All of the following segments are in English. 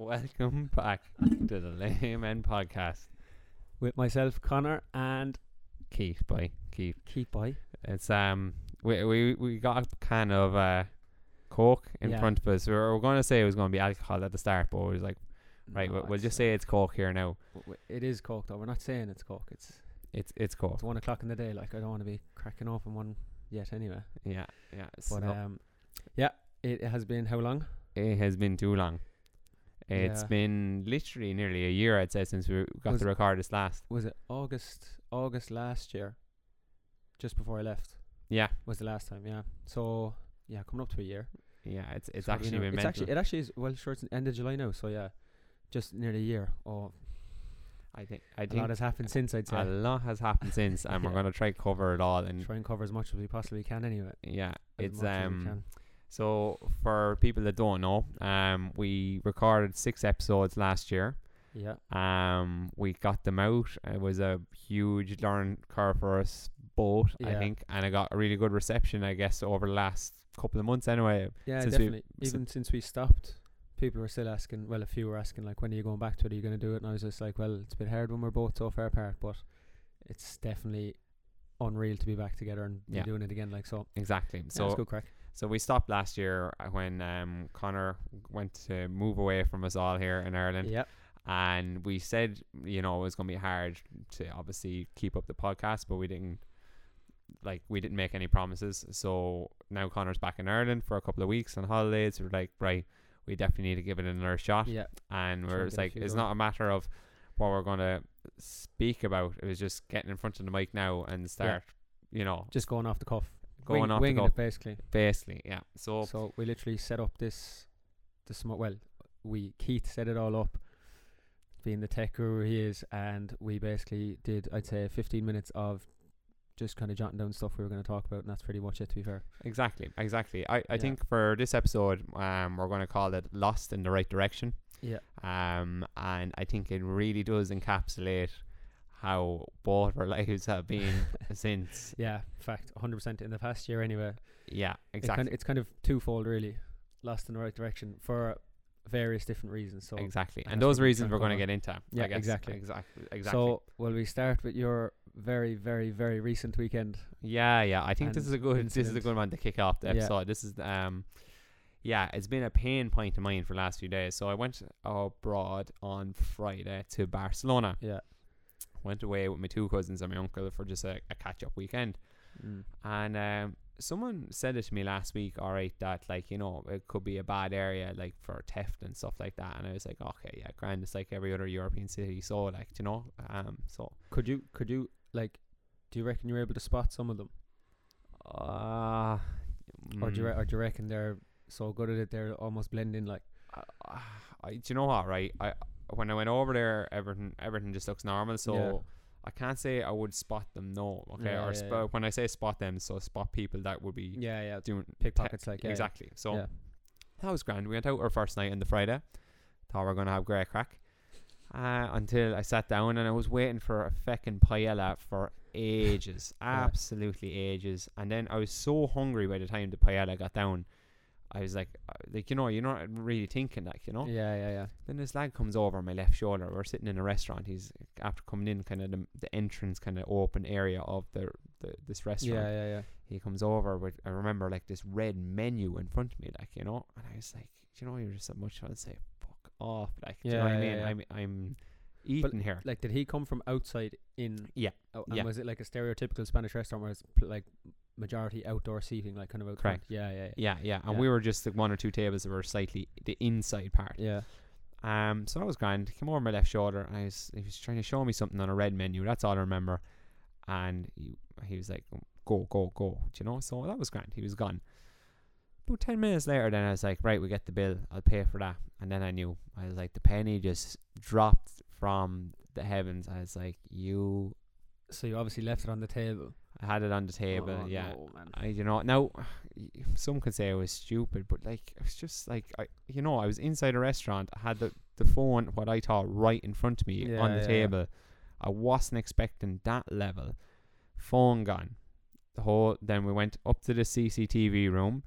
Welcome back to the Laymen podcast with myself, Connor, and Keith. Keith. It's we got a can of Coke in front of us. We were going to say it was going to be alcohol at the start, but we was like, right, no, we'll just say it's Coke here now. It is Coke though. We're not saying it's Coke. It's Coke. It's 1 o'clock in the day. Like, I don't want to be cracking open one yet. Anyway. Yeah. But it has been how long? It has been too long. It's been literally nearly a year, I'd say, since we got to record this last. Was it August last year? Just before I left. Yeah. Was the last time, yeah. So, yeah, coming up to a year. Yeah, it's actually been mental. It actually is, well, sure, it's the end of July now, so yeah. Just nearly a year. Oh, I think a lot has happened since, I'd say. A lot has happened since, and we're going to try cover it all. And try and cover as much as we possibly can anyway. Yeah, it's... So, for people that don't know, we recorded 6 episodes last year. Yeah. We got them out. It was a huge learning curve for us both, I think. And it got a really good reception, I guess, over the last couple of months anyway. Yeah, definitely. Even since we stopped, people were still asking, well, a few were asking, like, when are you going back to it? Are you going to do it? And I was just like, well, it's a bit hard when we're both so far apart, but it's definitely unreal to be back together and be doing it again. Like, so. Exactly. So, let's go crack. So we stopped last year when Connor went to move away from us all here in Ireland. Yep. And we said, you know, it was going to be hard to obviously keep up the podcast, but we didn't make any promises. So now Connor's back in Ireland for a couple of weeks on holidays. We're like, right, we definitely need to give it another shot. Yeah. And we're like, it's not a matter of what we're going to speak about. It was just getting in front of the mic now and start, you know. Just going off the cuff. Winging it, basically, yeah. So we literally set up Keith set it all up, being the tech guru he is, and we basically did, I'd say, 15 minutes of just kind of jotting down stuff we were going to talk about, and that's pretty much it, to be fair. Exactly. I think for this episode, we're going to call it Lost in the Right Direction. Yeah. And I think it really does encapsulate how both our lives have been since. Yeah, fact, 100% in the past year anyway. Yeah, exactly. It's kind of twofold, really. Lost in the right direction for various different reasons. So exactly, and those reasons we're going to get into. Yeah, exactly. So, will we start with your very, very, very recent weekend? Yeah. I think this is a good one to kick off the episode. Yeah. This is it's been a pain point of mine for the last few days. So I went abroad on Friday to Barcelona. Yeah. Went away with my 2 cousins and my uncle for just a catch-up weekend. And someone said it to me last week, alright, that, like, you know, it could be a bad area, like, for theft and stuff like that. And I was like, okay, yeah, grand, it's like every other European city, so, like, you know. So could you like, do you reckon you were able to spot some of them, or do you reckon they're so good at it they're almost blending, like? Do you know what, right, when I went over there, everything just looks normal. So I can't say I would spot them. No, okay. When I say spot them, so spot people that would be doing pickpockets, exactly. So that was grand. We went out our first night on the Friday. Thought we were gonna have great crack. Until I sat down and I was waiting for a feckin' paella for ages, absolutely ages. And then I was so hungry by the time the paella got down. I was like, you know, you're not really thinking, like, you know. Yeah. Then this lad comes over my left shoulder. We're sitting in a restaurant. He's, after coming in, kind of the entrance, kind of open area of this restaurant. Yeah. He comes over with, I remember, like, this red menu in front of me, like, you know. And I was like, you know, you're just so much trying to say, fuck off, like, do you know what I mean? Yeah. I'm eating but here. Like, did he come from outside in? Yeah. Oh, and was it like a stereotypical Spanish restaurant where it's like majority outdoor seating, like, kind of outside? Correct. Yeah. And we were just like 1 or 2 tables that were slightly the inside part. Yeah. So that was grand. He came over my left shoulder and he was trying to show me something on a red menu. That's all I remember. And he was like, go. Do you know? So that was grand. He was gone. About 10 minutes later, then I was like, right, we get the bill. I'll pay for that. And then I knew. I was like, the penny just dropped from the heavens. I was like, you. So you obviously left it on the table. I had it on the table, No, you know, now, some could say I was stupid, but, like, it was just, like, I was inside a restaurant. I had the phone, what I thought, right in front of me on the table. I wasn't expecting that level. Phone gone. Then we went up to the CCTV room.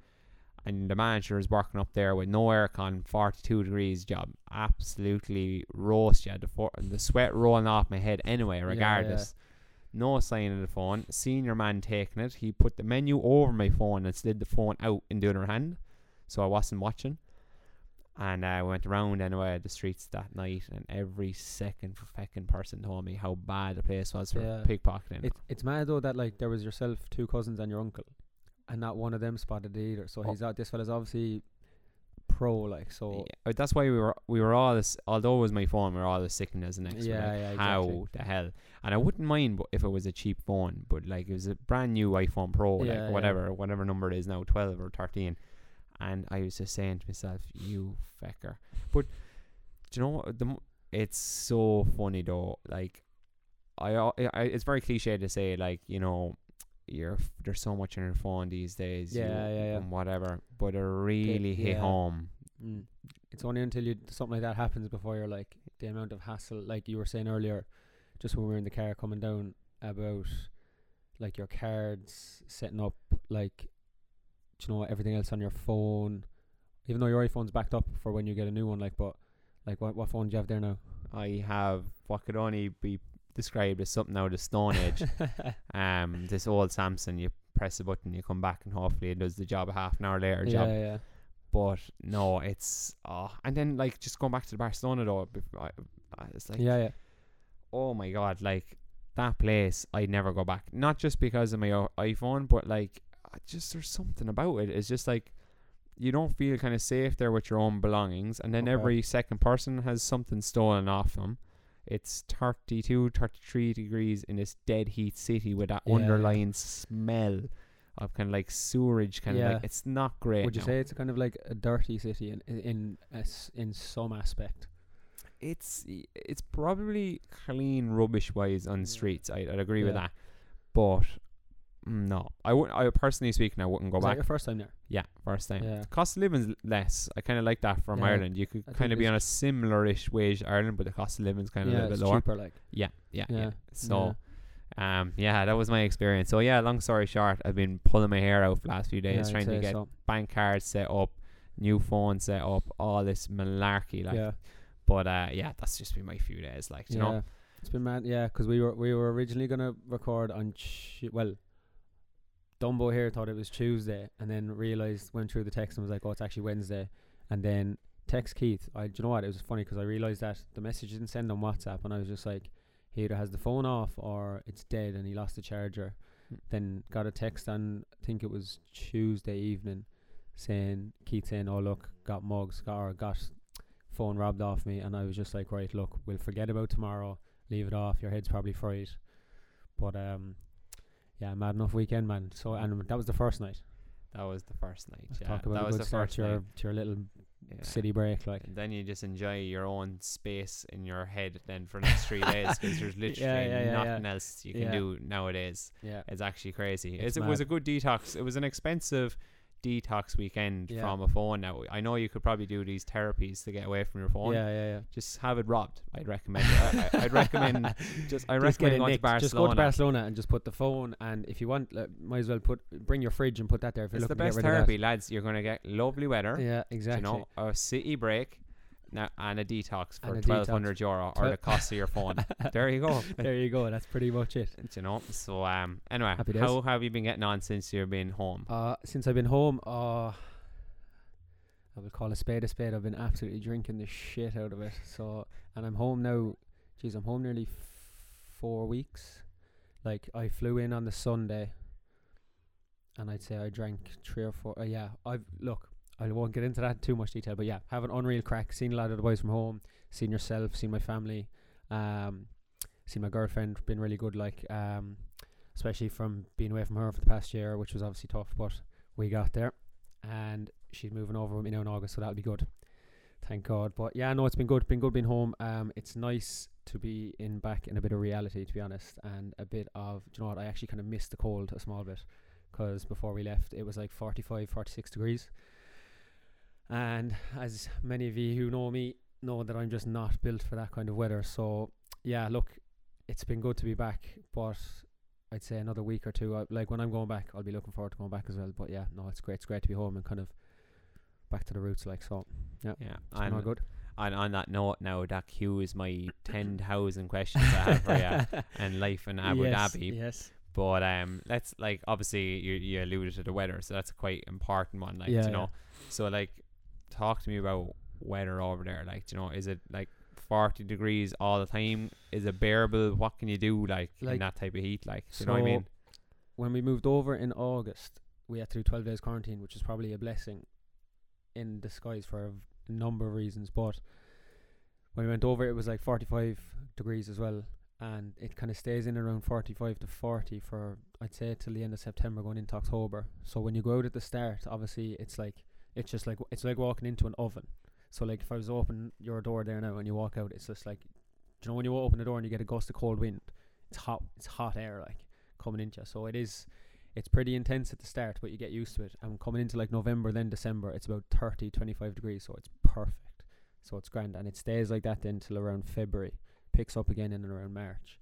and the manager is working up there with no aircon, 42 degrees job. Absolutely roast you. The sweat rolling off my head anyway, regardless. Yeah. No sign of the phone. Senior man taking it. He put the menu over my phone and slid the phone out in the other hand, so I wasn't watching. And I went around anyway the streets that night, and every second fucking person told me how bad the place was for pickpocketing. It's mad though that like there was yourself, two cousins, and your uncle, and not one of them spotted it either. So he's out. This fella's obviously pro, like, so. Yeah, but that's why we were all this. Although it was my phone, we were all as sick as the next. Yeah, one, like, yeah, exactly. How the hell? And I wouldn't mind, but if it was a cheap phone, but like it was a brand new iPhone Pro, yeah, like whatever number it is now, 12 or 13. And I was just saying to myself, you fecker. But do you know what? It's so funny though. Like, I it's very cliche to say, like, you know, there's so much on your phone these days. Yeah. And whatever. But it really hit home. Mm. It's only until something like that happens before you're like, the amount of hassle, like you were saying earlier, just when we were in the car coming down, about like your cards, setting up, like, you know, everything else on your phone, even though your iPhone's backed up for when you get a new one, like, but like what phone do you have there now? I have what could only be described as something out of Stone Age. This old Samsung, you press a button, you come back, and hopefully it does the job a half an hour later job. Yeah. But no, it's and then like just going back to the Barcelona though, it's like oh my god, like that place I'd never go back, not just because of my iPhone, but like just there's something about it. It's just like you don't feel kind of safe there with your own belongings, and then every second person has something stolen off them. It's 32-33 degrees in this dead heat city with that underlying smell of kind of like sewerage, kind of like, it's not great. Would you say it's kind of like a dirty city in some aspect? It's probably clean rubbish wise on the streets. I'd agree with that, but no, I personally speaking, I wouldn't go back. Was that your first time there? Yeah, first time. Yeah. Cost of living's less. I kind of like that from Ireland. You could kind of be on a similar-ish wage to Ireland, but the cost of living's kind of a little bit lower. Cheaper, like. Yeah. So, that was my experience. So yeah, long story short, I've been pulling my hair out for the last few days, trying to get bank cards set up, new phone set up, all this malarkey, like. Yeah. But that's just been my few days, like, you know. It's been mad, because we were originally gonna record on Dumbo here thought it was Tuesday, and then went through the text and was like, oh, it's actually Wednesday. And then text Keith. Do you know what? It was funny because I realised that the message didn't send on WhatsApp, and I was just like, he either has the phone off or it's dead and he lost the charger. Then got a text on, I think it was Tuesday evening, Keith saying, oh, look, got mugs, got phone robbed off me. And I was just like, right, look, we'll forget about tomorrow. Leave it off. Your head's probably fried. But, yeah, mad enough weekend, man. So, and that was the first night. Yeah. Talk about that was the first to your little city break, like. And then you just enjoy your own space in your head then for the next 3 days, because there's literally nothing else you can do nowadays. Yeah, it's actually crazy. It was a good detox. It was an expensive detox weekend from a phone. Now I know you could probably do these therapies to get away from your phone. Yeah. Just have it robbed. I'd recommend. I'd recommend. Recommend going to Barcelona. Just go to Barcelona and just put the phone. And if you want, might as well bring your fridge and put that there. If it's the best therapy, lads. You're going to get lovely weather. Yeah, exactly. You know, a city break. Now, and a detox for 1,200 euro or the cost of your phone. There you go. That's pretty much it. You know. So anyway, how have you been getting on since you've been home? Since I've been home, I would call a spade a spade. I've been absolutely drinking the shit out of it. So, and I'm home now. Jeez, I'm home nearly 4 weeks. Like, I flew in on the Sunday, and I'd say I drank 3 or 4. I won't get into that in too much detail, but have an unreal crack. Seen a lot of the boys from home, seen yourself, seen my family, seen my girlfriend, been really good, like, especially from being away from her for the past year, which was obviously tough, but we got there, and she's moving over with me now in August, so that'll be good, thank God. But it's been good being home. It's nice to be back in a bit of reality, to be honest, and a bit of, do you know what, I actually kind of missed the cold a small bit, because before we left it was like 45-46 degrees. And as many of you who know me know that I'm just not built for that kind of weather. So, look, it's been good to be back. But I'd say another week or two, like when I'm going back, I'll be looking forward to going back as well. But it's great to be home and kind of back to the roots, like so. Yeah, yeah. I'm all good. And on that note, now that is my 10,000 questions I have for you and life in Abu Dhabi. Yes. But let's like obviously you alluded to the weather, so that's a quite important one. Like you know, so like talk to me about weather over there. Like you know, is it like 40 degrees all the time? Is it bearable? What can you do like in that type of heat? Like you know what I mean? When we moved over in August, we had to do 12 days quarantine, which is probably a blessing in disguise for a number of reasons. But when we went over, it was like 45 degrees as well, and it kind of stays in around 45 to 40 for, I'd say, till the end of September going into October. So when you go out at the start, obviously it's like walking into an oven. So like if I was to open your door there now and you walk out, it's just like, you know, when you open the door and you get a gust of cold wind, it's hot air like coming into you. So it's pretty intense at the start, but you get used to it. And coming into like November, then December, it's about 25 degrees, so it's perfect. So it's grand, and it stays like that then till around February, picks up again in and around March,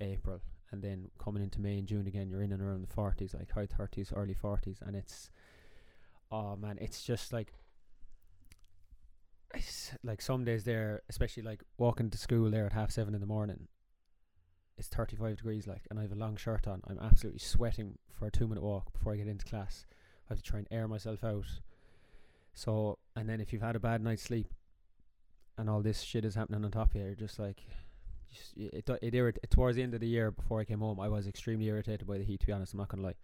April, and then coming into May and June again, you're in and around the 40s, like high 30s, early 40s, and it's, oh man, it's just like, it's like some days there, especially like walking to school there at 7:30 in the morning, it's 35 degrees like, and I have a long shirt on. I'm absolutely sweating for a 2-minute walk before I get into class. I have to try and air myself out. So, and then if you've had a bad night's sleep and all this shit is happening on top of you, you're just like, towards the end of the year before I came home, I was extremely irritated by the heat, to be honest, I'm not going to lie.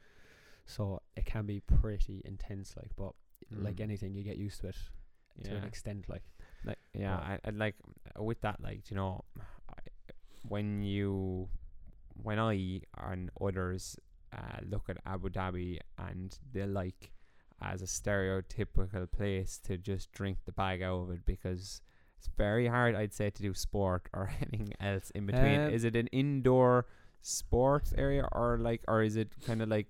So it can be pretty intense like, but like anything, you get used to it to an extent like yeah. I like with that, like, you know, when I and others look at Abu Dhabi and they like as a stereotypical place to just drink the bag out of it, because it's very hard, I'd say, to do sport or anything else in between. Is it an indoor sports area or is it kind of like,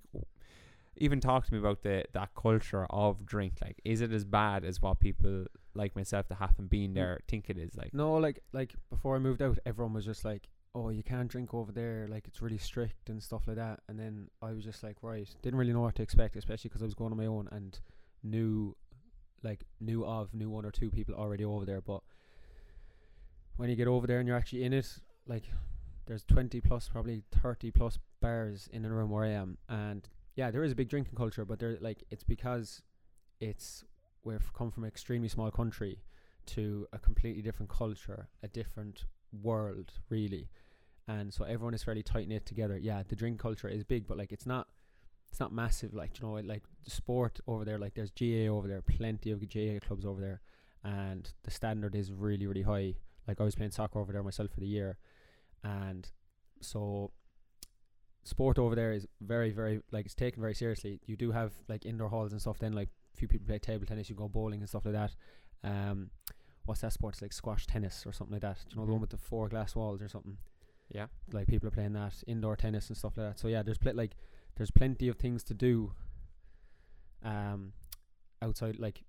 even talk to me about that culture of drink. Like, is it as bad as what people like myself that haven't been there think it is? Like, no, like before I moved out, everyone was just like, oh, you can't drink over there, like it's really strict and stuff like that. And then I was just like, right, didn't really know what to expect, especially because I was going on my own and knew one or two people already over there. But when you get over there and you're actually in it, like there's 20 plus, probably 30 plus bars in and around where I am, and yeah, there is a big drinking culture, but there, like, it's because we've come from an extremely small country to a completely different culture, a different world, really. And so everyone is fairly tight knit together. Yeah, the drink culture is big, but like it's not massive. Like, you know, like sport over there, like there's GAA over there, plenty of GAA clubs over there, and the standard is really, really high. Like I was playing soccer over there myself for the year, and so sport over there is very, very, like, it's taken very seriously. You do have like indoor halls and stuff, then like few people play table tennis, you go bowling and stuff like that. What's that sport? It's like squash tennis or something like that. Do you know the one with the 4 glass walls or something? Yeah, like people are playing that, indoor tennis and stuff like that. So yeah, there's plenty of things to do outside. Like,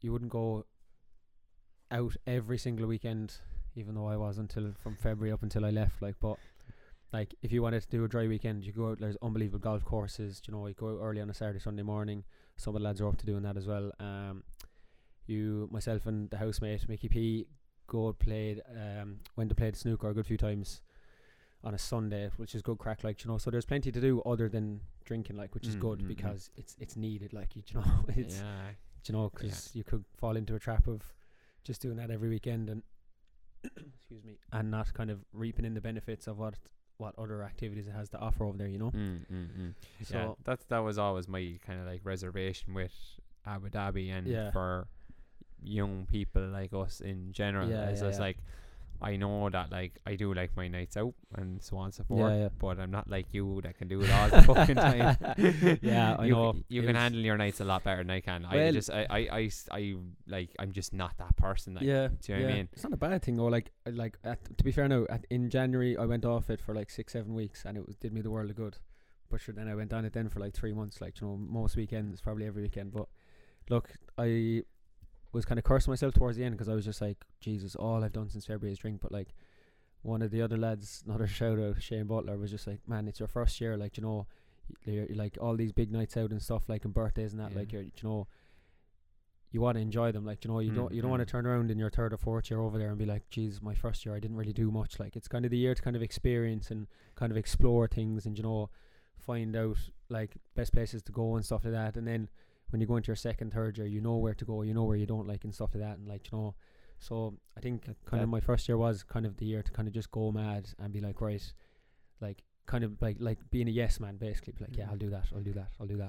you wouldn't go out every single weekend, even though I was until from February up until I left, like, but like if you wanted to do a dry weekend, you go out, there's unbelievable golf courses, you know, you go out early on a Saturday, Sunday morning. Some of the lads are up to doing that as well. Myself and the housemate Mickey P went to play the snooker a good few times on a Sunday, which is good crack, like, you know. So there's plenty to do other than drinking, like, which is good because it's needed, like, you know, it's, you know, because you could fall into a trap of just doing that every weekend and excuse me, and not kind of reaping in the benefits of what other activities it has to offer over there, you know. So yeah, that was always my kind of like reservation with Abu Dhabi and for young people like us in general. Like, I know that like I do like my nights out and so on and so forth, but I'm not like you that can do it all the fucking time. I know you can handle your nights a lot better than I can. Well, I like, I'm just not that person. Like, do you know what I mean? It's not a bad thing though. Like to be fair now, in January I went off it for like 6-7 weeks, and it did me the world of good. But sure, then I went on it then for like 3 months, like, you know, most weekends, probably every weekend. But look, I was kind of cursing myself towards the end because I was just like, Jesus, all I've done since February is drink. But like one of the other lads, another shout out, Shane Butler, was just like, man, it's your first year, like, you know, you're, like all these big nights out and stuff, like, and birthdays and that, like, you're, you know, you want to enjoy them, like, you know, you don't want to turn around in your third or fourth year over there and be like, geez, my first year I didn't really do much. Like, it's kind of the year to kind of experience and kind of explore things and, you know, find out like best places to go and stuff like that. And then when you go into your second, third year, you know where to go, you know where you don't like and stuff like that, and like, you know. So I think kind of my first year was kind of the year to kind of just go mad and be like, right, like kind of like being a yes man, basically. Be like, yeah, I'll do that.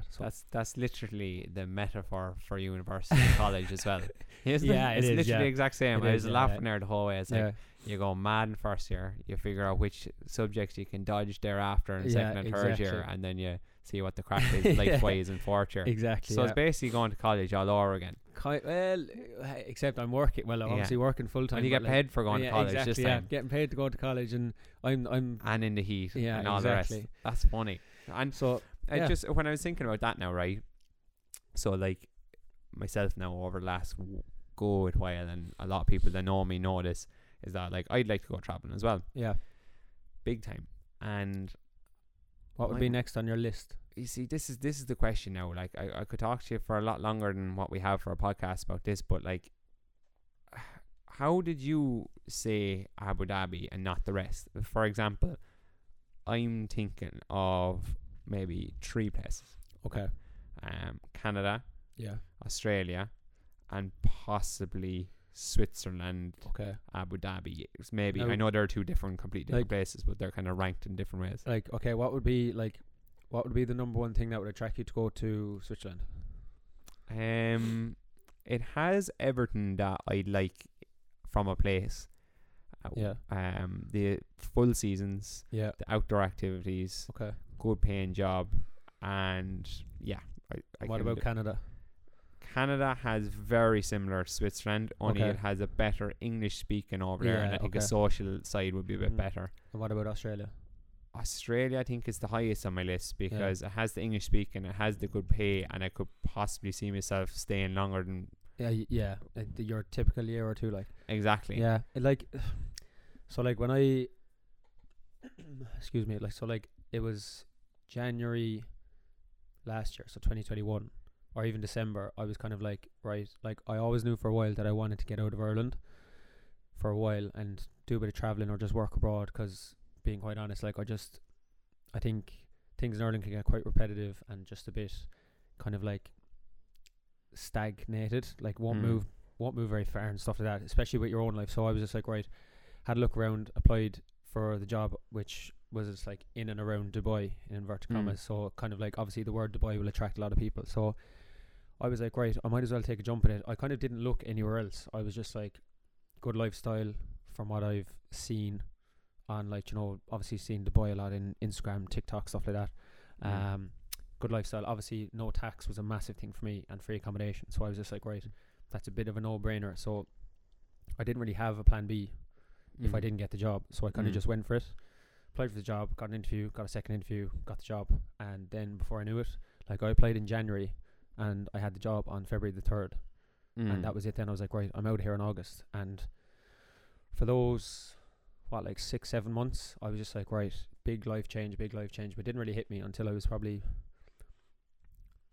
So that's literally the metaphor for university and college as well, isn't it? It's literally the exact same. I was laughing there the whole way. It's like you go mad in first year, you figure out which subjects you can dodge thereafter in second and third year, and then you see what the crack is likewise in fourth year. Exactly. So it's basically going to college all over again. Well, except I'm working. Well, I'm obviously working full time. And you get paid for going to college. Exactly, getting paid to go to college, and I'm and in the heat and all the rest. That's funny. And so I just, when I was thinking about that now, right? So like myself now over the last good while, and a lot of people that know me know this, is that like I'd like to go traveling as well. Yeah, big time. And what would be next on your list? You see, this is the question now. Like, I could talk to you for a lot longer than what we have for a podcast about this, but like, how did you say Abu Dhabi and not the rest? For example, I'm thinking of maybe three places. Okay. Canada. Yeah. Australia, and possibly Switzerland. Okay. Abu Dhabi. Maybe now, I know there are two completely different places, but they're kind of ranked in different ways. Like, okay, what would be the number one thing that would attract you to go to Switzerland? It has everything that I'd like from a place. The full seasons. Yeah. The outdoor activities. Okay. Good paying job, and what about Canada? Canada has very similar to Switzerland, only it has a better English speaking over there, and I think the social side would be a bit better. And what about Australia? Australia, I think, is the highest on my list because it has the English speaking, it has the good pay, and I could possibly see myself staying longer than your typical year or two, like. Exactly. Yeah, when I excuse me, like, so like it was January last year, so 2021, or even December, I was kind of like, right, like I always knew for a while that I wanted to get out of Ireland for a while and do a bit of traveling or just work abroad, because being quite honest, like I think things in Ireland can get quite repetitive and just a bit kind of like stagnated, like won't move very far and stuff like that, especially with your own life. So I was just like, right, had a look around, applied for the job, which was just like in and around Dubai, in inverted commas. So kind of like, obviously the word Dubai will attract a lot of people. So I was like, right, I might as well take a jump at it. I kind of didn't look anywhere else. I was just like, good lifestyle from what I've seen on, like, you know, obviously seeing Dubai a lot in Instagram, TikTok, stuff like that. Good lifestyle, obviously no tax was a massive thing for me, and free accommodation. So I was just like, right, that's a bit of a no-brainer. So I didn't really have a plan B if I didn't get the job. So I kind of just went for it, applied for the job, got an interview, got a second interview, got the job. And then before I knew it, like, I applied in January and I had the job on February the 3rd. And that was it then. I was like, right, I'm out here in August. And for those, 6-7 months, I was just like, right, big life change, but it didn't really hit me until I was probably,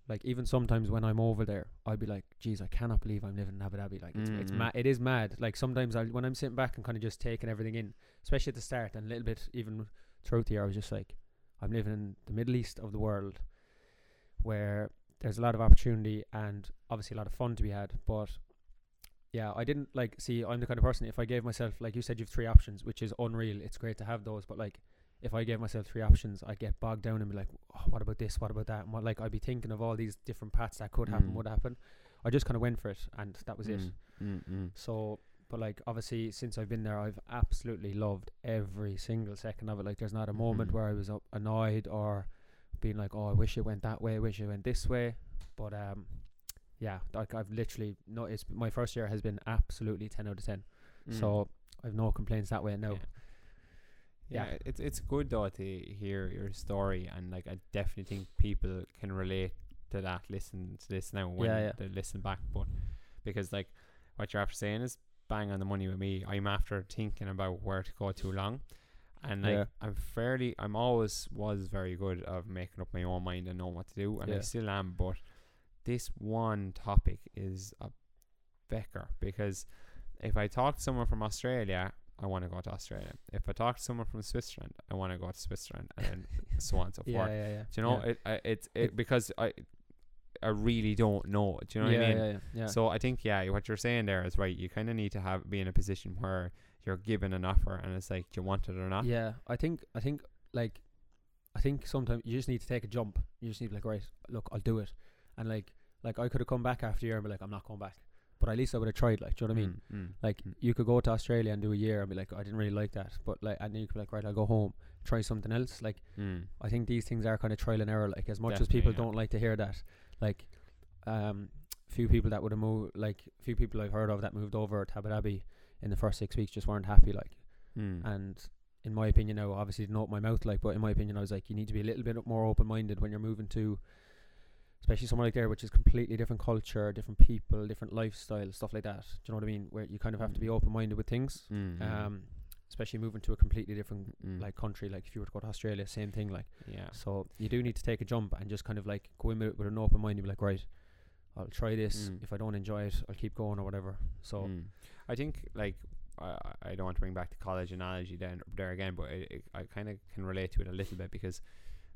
like, even sometimes when I'm over there, I'd be like, geez, I cannot believe I'm living in Abu Dhabi, like, it is mad, like, sometimes when I'm sitting back and kind of just taking everything in, especially at the start, and a little bit even throughout the year, I was just like, I'm living in the Middle East of the world, where there's a lot of opportunity, and obviously a lot of fun to be had, but yeah, I didn't I'm the kind of person, if I gave myself, like you said, you have three options, which is unreal, it's great to have those, but like, if I gave myself three options, I'd get bogged down and be like, oh, what about this, what about that, and I'd be thinking of all these different paths that could happen, would happen. I just kind of went for it, and that was it. So, but like, obviously since I've been there, I've absolutely loved every single second of it. Like, there's not a moment where I was annoyed or being like, oh, I wish it went that way, I wish it went this way, but yeah, like, I've literally noticed my first year has been absolutely 10 out of 10. So I've no complaints that way now. Yeah. It's good though to hear your story, and like, I definitely think people can relate to that, listen to this now when they listen back, but because like what you're after saying is bang on the money with me. I'm after thinking about where to go too long, and like I'm always very good at making up my own mind and knowing what to do, and I still am, but this one topic is a Vicker, because if I talk to someone from Australia, I want to go to Australia. If I talk to someone from Switzerland, I want to go to Switzerland, and so on and so forth. Yeah, yeah, yeah. Do you know, because I really don't know. Do you know what I mean? Yeah, yeah, yeah. So I think, yeah, what you're saying there is right. You kind of need to be in a position where you're given an offer and it's like, do you want it or not? Yeah, I think sometimes you just need to take a jump. You just need to like, right, look, I'll do it. And like I could have come back after a year and be like, I'm not going back. But at least I would have tried, like, do you know what I mean? You could go to Australia and do a year and be like, I didn't really like that. But like, and then you could be like, right, I'll go home, try something else. Like, I think these things are kind of trial and error. Like, as much Definitely, as people don't like to hear that, like, few people that would have moved, like, few people I've heard of that moved over to Abu Dhabi in the first 6 weeks just weren't happy, like. And in my opinion, now, obviously, didn't open my mouth, like, but in my opinion, I was like, you need to be a little bit more open-minded when you're moving to, especially somewhere like there, which is completely different culture, different people, different lifestyle, stuff like that. Do you know what I mean? Where you kind of have to be open-minded with things, especially moving to a completely different like country. Like if you were to go to Australia, same thing. Like, yeah. So you do need to take a jump and just kind of like go in with an open mind and be like, right, I'll try this. If I don't enjoy it, I'll keep going or whatever. So I think like I don't want to bring back the college analogy there again, but I kind of can relate to it a little bit because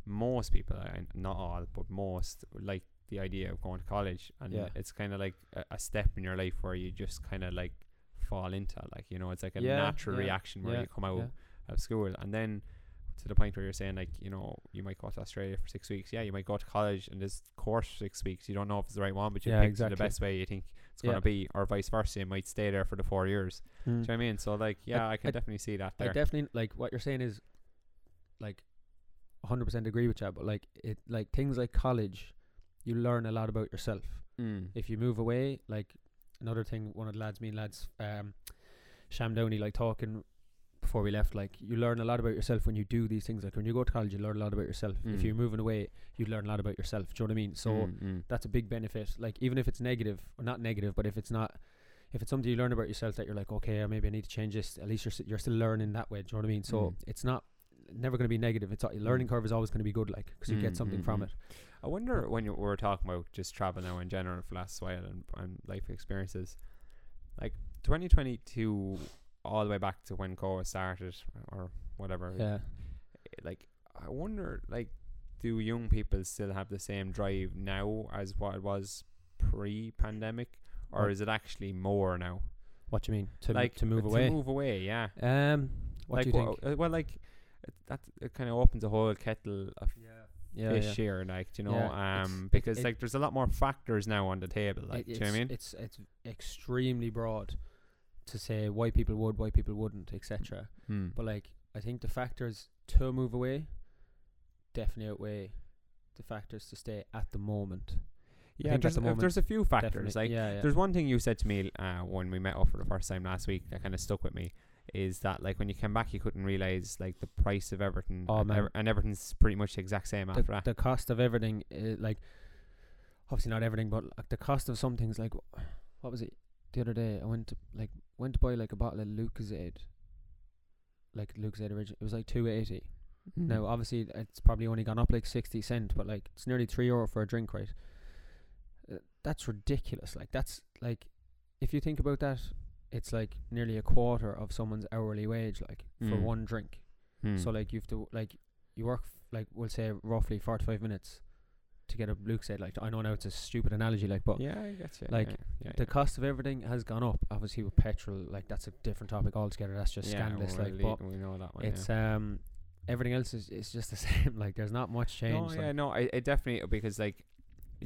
most people, not all, but most like the idea of going to college, and it's kind of like a step in your life where you just kind of like fall into, like, you know, it's like a natural reaction where you come out of school. And then to the point where you're saying, like, you know, you might go to Australia for 6 weeks, you might go to college and this course for 6 weeks, you don't know if it's the right one, but you pick the best way you think it's going to be, or vice versa, you might stay there for the 4 years. Do you know what I mean? So like, yeah, I can definitely see that there. I definitely, like, what you're saying is like 100% agree with that, but like it, like things like college, you learn a lot about yourself. If you move away, like another thing, one of the lads, Sham Downey, like talking before we left, like you learn a lot about yourself when you do these things. Like when you go to college, you learn a lot about yourself. If you're moving away, you learn a lot about yourself. Do you know what I mean? So that's a big benefit. Like even if it's negative, or not negative, but if it's something you learn about yourself that you're like, okay, or maybe I need to change this. At least you're still learning that way. Do you know what I mean? So it's not never going to be negative. It's learning curve is always going to be good, like, because you get something from it. I wonder, when you were talking about just travel now in general for last while and life experiences, like 2022 all the way back to when COVID started or whatever, like I wonder, like, do young people still have the same drive now as what it was pre-pandemic, or is it actually more now? What do you mean? To move away? Yeah. What like, do you think? Well, like it kind of opens a whole kettle of fish here, like, you know, because it, like there's a lot more factors now on the table, like, do you know what I mean? It's extremely broad to say why people would, why people wouldn't, etc. But like I think the factors to move away definitely outweigh the factors to stay at the moment. Yeah, there's a few factors. Like there's one thing you said to me when we met up for the first time last week that kind of stuck with me, is that like when you came back you couldn't realise like the price of everything, and everything's pretty much the exact same after that. The cost of everything, like obviously not everything, but like the cost of some things, like what was it the other day, I went to buy like a bottle of Lucozade originally, it was like $2.80. Now obviously it's probably only gone up like 60 cents, but like it's nearly €3 for a drink, right? That's ridiculous. Like that's like, if you think about that, it's like nearly a quarter of someone's hourly wage, like for one drink. So like you have to, like you work like we'll say roughly 45 minutes to get a Lucozade. Like I know now it's a stupid analogy, like, but yeah, I get you. Like the cost of everything has gone up. Obviously with petrol, like that's a different topic altogether. That's just scandalous. Like, but we know that one, it's everything else is just the same. Like there's not much change. It definitely, because like,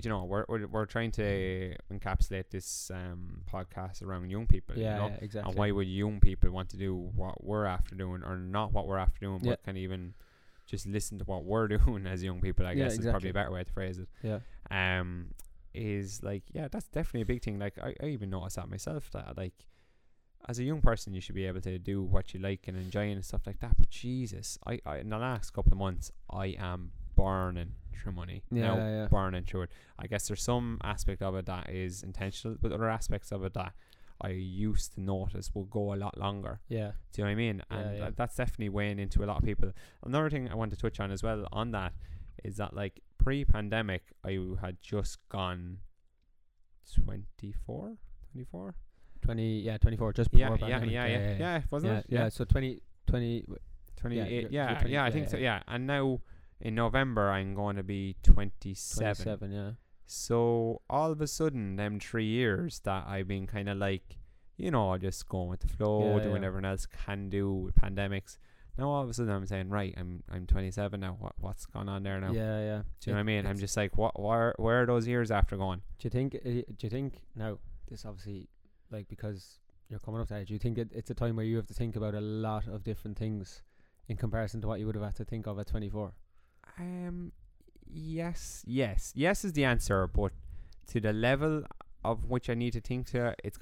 you know, we're trying to encapsulate this podcast around young people, you know? Exactly. And why would young people want to do what we're after doing, or not what we're after doing, but can even just listen to what we're doing as young people, I guess, is probably a better way to phrase it. Is like, that's definitely a big thing. Like I even noticed that myself, that like as a young person you should be able to do what you like and enjoy and stuff like that, but Jesus, I in the last couple of months I am burning through money. Burning through it. I guess there's some aspect of it that is intentional, but other aspects of it that I used to notice will go a lot longer. Do you know what I mean? And that's definitely weighing into a lot of people. Another thing I want to touch on as well on that is that like pre-pandemic I had just gone 24 24? 24, just before pandemic. Wasn't it? Yeah, so 28. Yeah, I think so, yeah. And now in November, I'm going to be 27. 27, yeah. So all of a sudden, them 3 years that I've been kind of like, you know, just going with the flow, doing everyone else can do with pandemics. Now all of a sudden I'm saying, right, I'm 27 now. What's going on there now? Yeah. Do you know what I mean? I'm just like, where are those years after going? Do you think now this obviously, like, because you're coming up to age, do you think it's a time where you have to think about a lot of different things in comparison to what you would have had to think of at 24? Yes is the answer, but to the level of which I need to think to, it's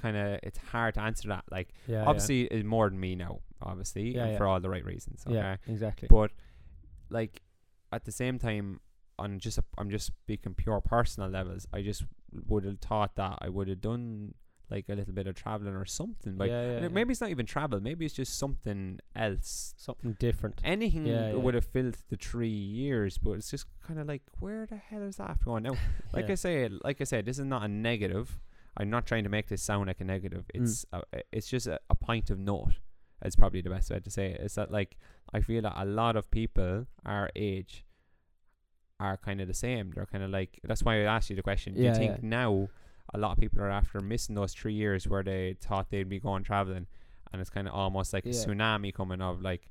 hard to answer that. Like, obviously, it's more than me now, obviously, and for all the right reasons. Okay? Yeah, exactly. But like at the same time, I'm just speaking pure personal levels. I just would have thought that I would have done like a little bit of traveling or something. Like maybe it's not even travel. Maybe it's just something else, something different. Anything would have filled the 3 years, but it's just kind of like, where the hell is that going now? Like I said, this is not a negative. I'm not trying to make this sound like a negative. It's it's just a point of note. It's probably the best way to say it, is that like I feel that a lot of people our age are kind of the same. They're kind of like, that's why I asked you the question. Do you think now a lot of people are after missing those 3 years where they thought they'd be going traveling, and it's kind of almost like a tsunami coming of like,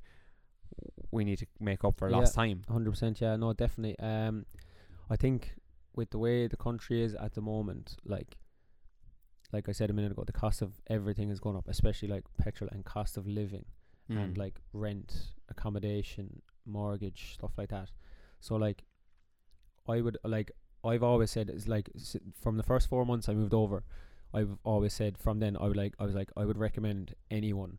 we need to make up for lost time. 100%. Yeah, no, definitely. I think with the way the country is at the moment, like I said a minute ago, the cost of everything has gone up, especially like petrol and cost of living and like rent, accommodation, mortgage, stuff like that. So like I've always said, it's like from the first 4 months I moved over, I've always said from then I would recommend anyone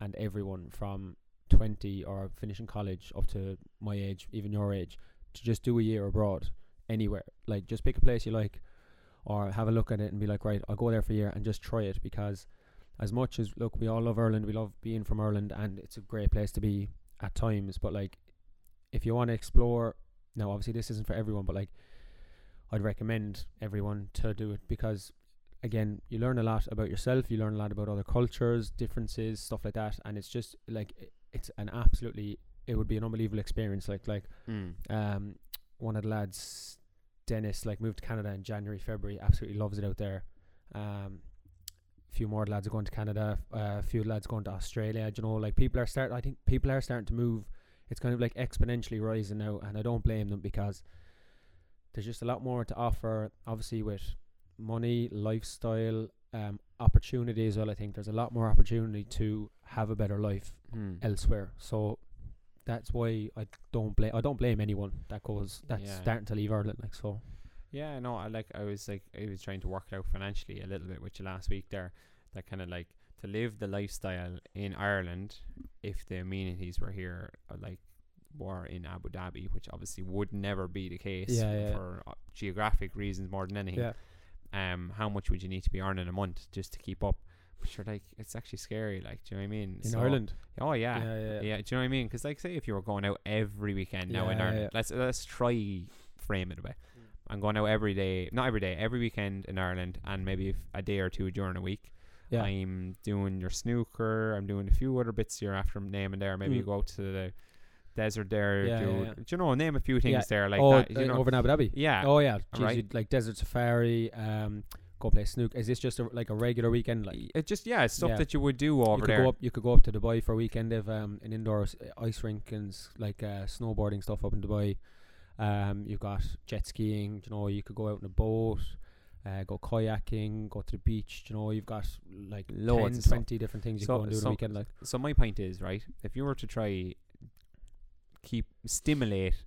and everyone from 20 or finishing college up to my age, even your age, to just do a year abroad anywhere. Like, just pick a place you like or have a look at it and be like, right, I'll go there for a year and just try it. Because as much as, look, we all love Ireland, we love being from Ireland, and it's a great place to be at times, but like if you want to explore, now obviously this isn't for everyone, but like I'd recommend everyone to do it, because again, you learn a lot about yourself, you learn a lot about other cultures, differences, stuff like that, and it's just like it would be an unbelievable experience. One of the lads, Dennis, like moved to Canada in January, February, absolutely loves it out there. A few more lads are going to Canada, a few lads going to Australia. You know, like I think people are starting to move. It's kind of like exponentially rising now, and I don't blame them, because there's just a lot more to offer, obviously, with money, lifestyle, opportunity as well. I think there's a lot more opportunity to have a better life elsewhere. So that's why I don't blame anyone that goes starting to leave Ireland. Like, so. Yeah, no, I was trying to work it out financially a little bit with you last week there. That kind of like, to live the lifestyle in Ireland, if the amenities were here, like were in Abu Dhabi, which obviously would never be the case for geographic reasons more than anything. Yeah. How much would you need to be earning a month just to keep up? But you're like, it's actually scary. Like, do you know what I mean? In Ireland. Oh yeah. Yeah. Do you know what I mean? Because like, say if you were going out every weekend now in Ireland, let's try frame it a bit. I'm going out every weekend in Ireland, and maybe a day or two during a week. Yeah. I'm doing your snooker. I'm doing a few other bits here after naming there. Maybe you go out to the desert there. Do you know? Name a few things there like that. You know, over in Abu Dhabi. Yeah. Oh yeah. Jeez, right. Like desert safari. Go play snook. Is this just like a regular weekend? Like it just it's stuff that you would do over there. You could go up to Dubai for a weekend. They've an indoor ice rink and like snowboarding stuff up in Dubai. You've got jet skiing. You know, you could go out in a boat, go kayaking, go to the beach. You know, you've got like loads, 20 different things you can go and do on the weekend. Like, so my point is, right, if you were to try stimulate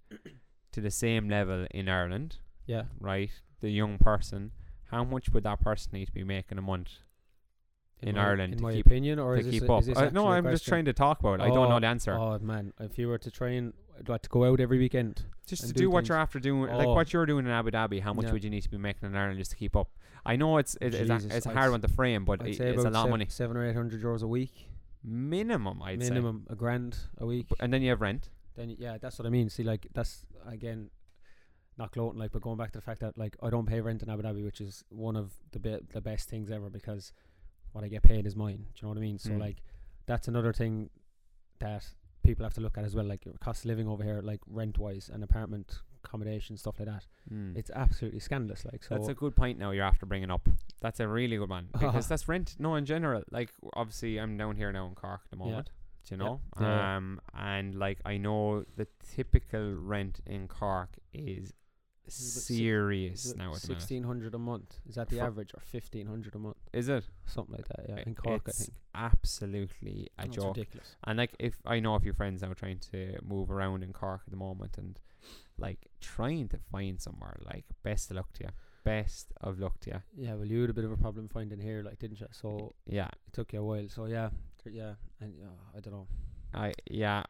to the same level in Ireland, right, the young person. How much would that person need to be making a month in Ireland? In my opinion, or to keep up? No, I'm just trying to talk about it. I don't know the answer. Oh man, if you were to try and like to go out every weekend, just to do what you're after doing, like what you're doing in Abu Dhabi, how much would you need to be making in Ireland just to keep up? I know it's a hard one to frame, but it's a lot of money. 700 or 800 euros a week, minimum. I'd say minimum $1,000 a week, and then you have rent. Then that's what I mean. See, like that's again. not gloating, like, but going back to the fact that, like, I don't pay rent in Abu Dhabi, which is one of the best things ever, because what I get paid is mine. Do you know what I mean? So, like, that's another thing that people have to look at as well, like your cost of living over here, like rent-wise and apartment accommodation, stuff like that. It's absolutely scandalous. Like, so that's a good point now you're after bringing up. That's a really good one, because that's rent. No, in general, like, obviously I'm down here now in Cork at the moment. Do you know? And like, I know the typical rent in Cork is serious now. 1,600 a month, is that the average, or 1,500 a month? Is it something like that? Yeah, in Cork, it's, I think, absolutely a joke. Ridiculous. And like, if I know a few friends now trying to move around in Cork at the moment, and like trying to find somewhere, like, best of luck to you. Best of luck to you. Yeah, well, you had a bit of a problem finding here, like, didn't you? So yeah, it took you a while. So yeah, and I don't know. I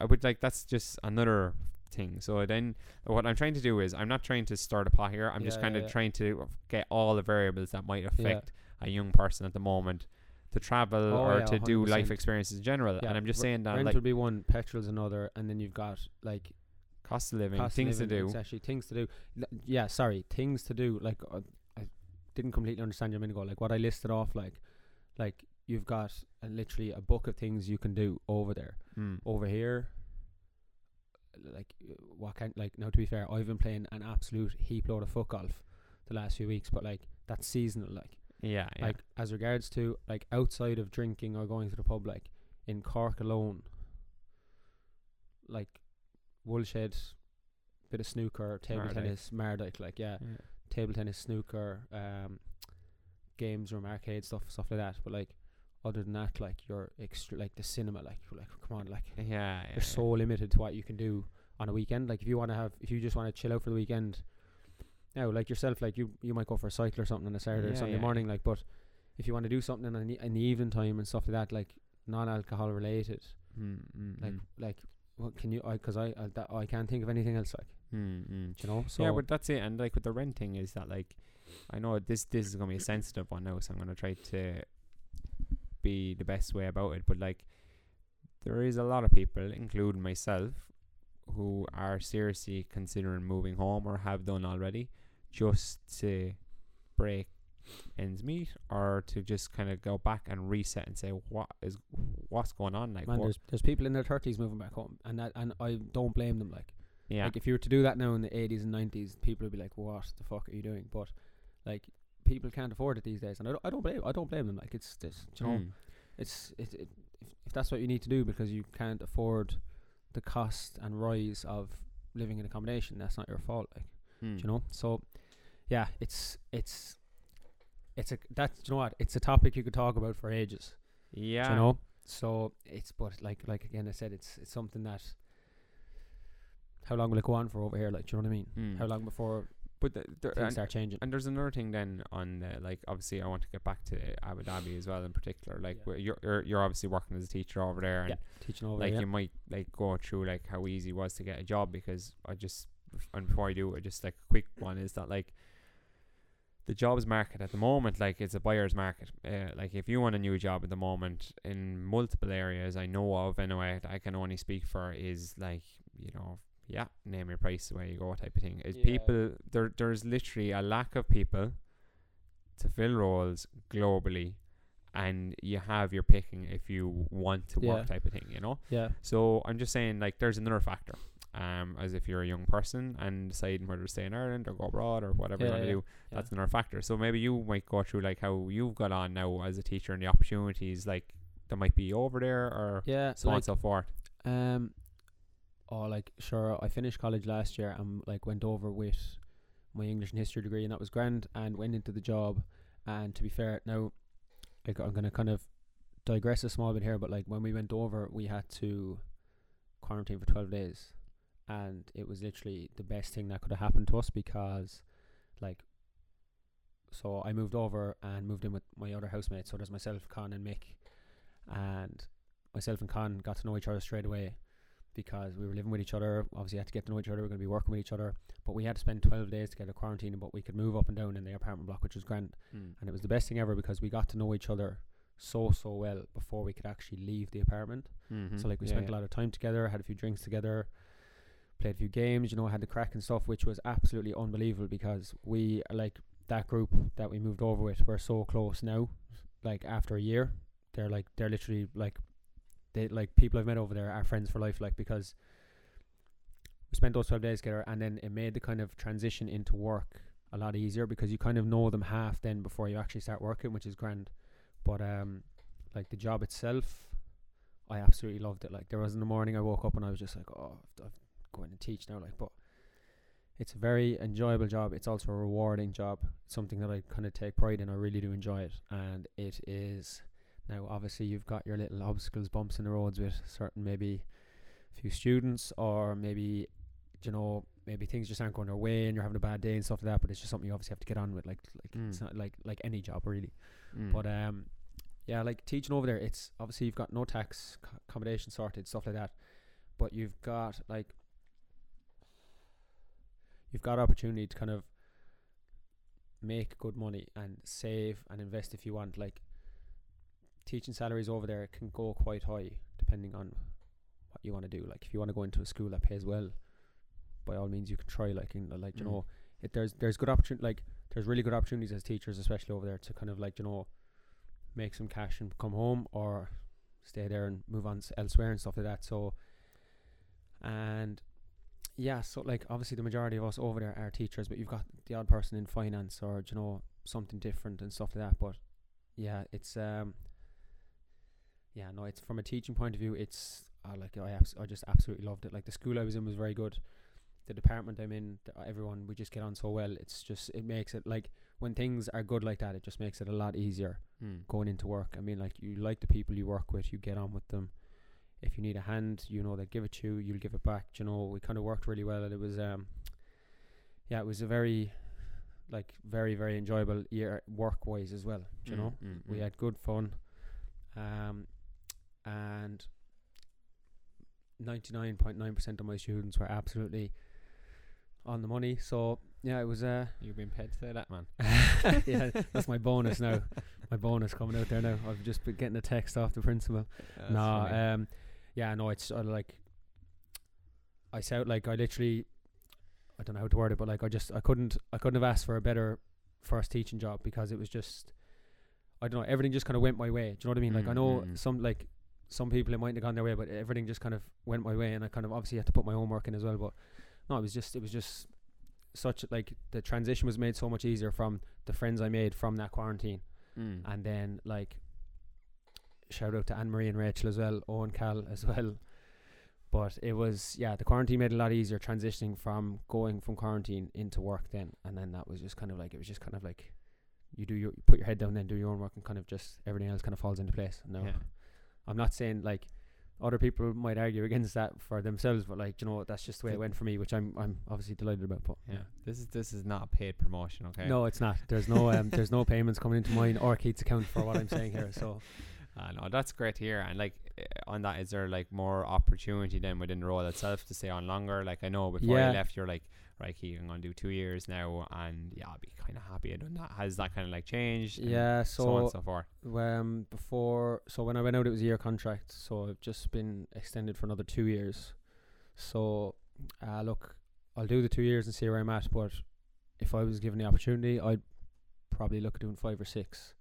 would, like, that's just another thing. So then what I'm trying to do is, I'm not trying to start a pot here. I'm just kind of trying to get all the variables that might affect a young person at the moment to travel to 100%. Do life experiences in general. And I'm just saying that rent, like, would be one, petrol's another, and then you've got like cost of living, things to do. Like, I didn't completely understand you a minute ago, like what I listed off, like you've got literally a book of things you can do over there. Over here, like, what can, like, now to be fair, I've been playing an absolute heap load of foot golf the last few weeks, but like, that's seasonal. Like, like, as regards to, like, outside of drinking or going to the pub, like in Cork alone, like Woolshed, bit of snooker, table tennis, Mardyke, like table tennis, snooker, games room, arcade stuff like that. But like, other than that, like, you're extra, like the cinema, like, you're like, come on, like, you're so limited to what you can do on a weekend. Like, if you just want to chill out for the weekend, now, like yourself, like you might go for a cycle or something on a Saturday or Sunday morning, like, but if you want to do something in the evening time and stuff like that, like non-alcohol related, like what can you? Because I can't think of anything else, like, you know. So yeah, but that's it. And like with the rent thing is that, like, I know this is gonna be a sensitive one now, so I'm gonna try to be the best way about it, but like, there is a lot of people, including myself, who are seriously considering moving home or have done already, just to break ends meet, or to just kind of go back and reset and say, what's going on? Like, man, there's people in their 30s moving back home, and I don't blame them. Like, like, if you were to do that now in the 80s and 90s, people would be like, what the fuck are you doing? But like, people can't afford it these days, and I don't blame them. Like, it's this, you know, it's if that's what you need to do, because you can't afford the cost and rise of living in accommodation, that's not your fault, like, you know. So yeah, it's a that's, you know what, it's a topic you could talk about for ages, you know. So it's, but like again, I said, it's something that, how long will it go on for over here? Like, do you know what I mean? How long before? But things start changing. And there's another thing then on the, like, obviously I want to get back to Abu Dhabi as well in particular. Like, you're obviously working as a teacher over there, and teaching over there. Like, you might like go through like how easy it was to get a job, because before I do, I just like a quick one is that, like, the jobs market at the moment, like, it's a buyer's market. Like, if you want a new job at the moment in multiple areas I know of, anyway, that I can only speak for, is like, you know, name your price, the way you go, type of thing. Is people there's literally a lack of people to fill roles globally, and you have your picking if you want to work, type of thing, you know. So I'm just saying, like, there's another factor, as if you're a young person and deciding whether to stay in Ireland or go abroad or whatever you want to do, that's another factor. So maybe you might go through like how you've got on now as a teacher and the opportunities like that might be over there, or so on and so forth. I finished college last year and like went over with my English and history degree, and that was grand, and went into the job. And to be fair, now, like, I'm going to kind of digress a small bit here, but like, when we went over, we had to quarantine for 12 days, and it was literally the best thing that could have happened to us, because like, so I moved over and moved in with my other housemates. So there's myself, Con and Mick, and myself and Con got to know each other straight away, because we were living with each other. Obviously, had to get to know each other. We're going to be working with each other, but we had to spend 12 days together quarantining. But we could move up and down in the apartment block, which was grand, and it was the best thing ever, because we got to know each other so well before we could actually leave the apartment. So like, we spent a lot of time together, had a few drinks together, played a few games, you know, had the crack and stuff, which was absolutely unbelievable because we, like, that group that we moved over with, we're so close now, like, after a year. They're literally, like, they, like, people I've met over there are friends for life, like, because we spent those 12 days together, and then it made the kind of transition into work a lot easier because you kind of know them half then before you actually start working, which is grand. But like the job itself, I absolutely loved it. Like, there was in the morning I woke up and I was just like, oh, I'm going to teach now, like, but it's a very enjoyable job. It's also a rewarding job. It's something that I kind of take pride in. I really do enjoy it. And it is, now obviously you've got your little obstacles, bumps in the roads with certain, maybe few students, or maybe, you know, maybe things just aren't going their way and you're having a bad day and stuff like that, but it's just something you obviously have to get on with, like it's not like any job really. But yeah, like teaching over there, it's obviously you've got no tax, accommodation sorted, stuff like that, but you've got like opportunity to kind of make good money and save and invest if you want. Like, teaching salaries over there can go quite high depending on what you want to do. Like, if you want to go into a school that pays well, by all means you can try, like, in, like, you know, if there's good opportunity, like there's really good opportunities as teachers, especially over there, to kind of, like, you know, make some cash and come home or stay there and move on elsewhere and stuff like that. So, and yeah, so like obviously the majority of us over there are teachers, but you've got the odd person in finance or, you know, something different and stuff like that. But yeah, it's yeah, no, it's from a teaching point of view, it's like I just absolutely loved it. Like, the school I was in was very good. The department I'm in, everyone, we just get on so well. It's just, it makes it, like, when things are good like that, it just makes it a lot easier going into work. I mean, like, you like the people you work with, you get on with them. If you need a hand, you know, they give it to you, you'll give it back. You know, we kind of worked really well, and it was yeah, it was a very, like, very, very enjoyable year work wise as well. You know, we had good fun, and 99.9% of my students were absolutely on the money. So yeah, it was you've been paid to say that, man. Yeah, that's my bonus now. My bonus coming out there now. I've just been getting a text off the principal. No, yeah, no, it's like I sound like I literally, I don't know how to word it, but like I couldn't have asked for a better first teaching job, because it was just, I don't know, everything just kind of went my way. Do you know what I mean? Like, I know some people, it mightn't have gone their way, but everything just kind of went my way, and I kind of obviously had to put my own work in as well. But no, it was just such, like, the transition was made so much easier from the friends I made from that quarantine. And then, like, shout out to Anne-Marie and Rachel as well, Owen Cal as well. But it was, yeah, the quarantine made it a lot easier transitioning from going from quarantine into work then. And then that was just kind of like, it was just kind of like, you put your head down, then do your own work, and kind of just everything else kind of falls into place. No. Yeah. I'm not saying, like, other people might argue against that for themselves, but, like, you know, that's just the way it went for me, which I'm obviously delighted about. But yeah, this is not a paid promotion, okay? No, it's not. There's no there's no payments coming into mine or Keith's account for what I'm saying here. So, no, that's great to hear. And like, on that, is there like more opportunity then within the role itself to stay on longer? Like, I know before you left, you're like, right, Keith, I'm gonna do 2 years now, and yeah, I'll be kind of happy I done that. Has that kind of like changed? Yeah, so on and so forth. Before, so when I went out, it was a year contract, so I've just been extended for another 2 years. So, look, I'll do the 2 years and see where I'm at. But if I was given the opportunity, I'd probably look at doing 5 or 6,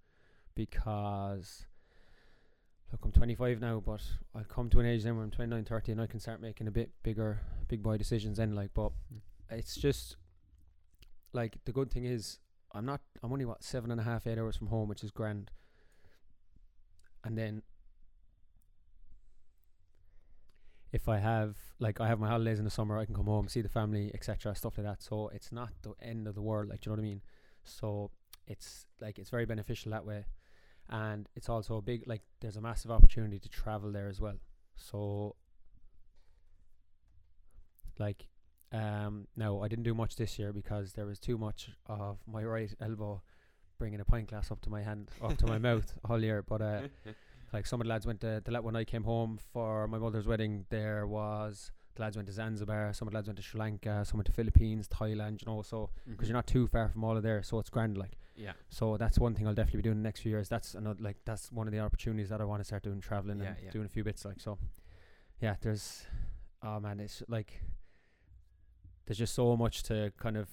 because, look, I'm 25 now, but I've come to an age then where I'm 29, 30, and I can start making a bit bigger, big boy decisions then, like, but it's just, like, the good thing is I'm only, what, 7.5, 8 hours from home, which is grand. And then if I have, like, I have my holidays in the summer, I can come home, see the family, etc., stuff like that. So it's not the end of the world, like, do you know what I mean? So it's, like, it's very beneficial that way. And it's also a big, like, there's a massive opportunity to travel there as well. So, like, no, I didn't do much this year because there was too much of my right elbow bringing a pint glass up to my hand, up to my mouth all year. But like, some of the lads went to, when I came home for my mother's wedding, the lads went to Zanzibar, some of the lads went to Sri Lanka, some went to Philippines, Thailand, you know, so, because you're not too far from all of there, so it's grand, like. Yeah. So that's one thing I'll definitely be doing the next few years. That's another, like, that's one of the opportunities that I want to start doing, traveling and doing a few bits, like, so. Yeah, there's, oh man, it's like, there's just so much to kind of,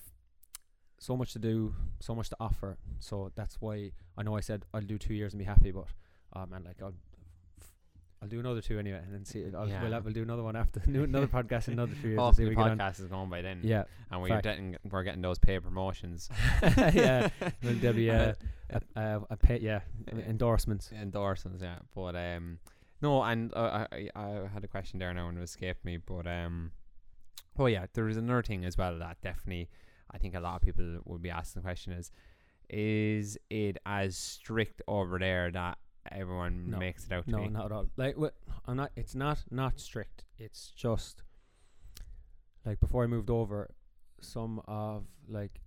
so much to do, so much to offer. So that's why I know I said I'll do 2 years and be happy, but and like I'll do another two anyway, and then see. We'll do another one after another podcast in another 2 years. Hopefully, the podcast is gone by then. Yeah, and we're getting those paid promotions. Yeah, there'll be endorsements. Yeah, but no, and I had a question there now and it escaped me, but oh yeah, there is another thing as well that definitely I think a lot of people would be asking the question is it as strict over there that everyone makes it out to be? No, not at all. Like, I'm not. It's not strict. It's just like before I moved over, some of like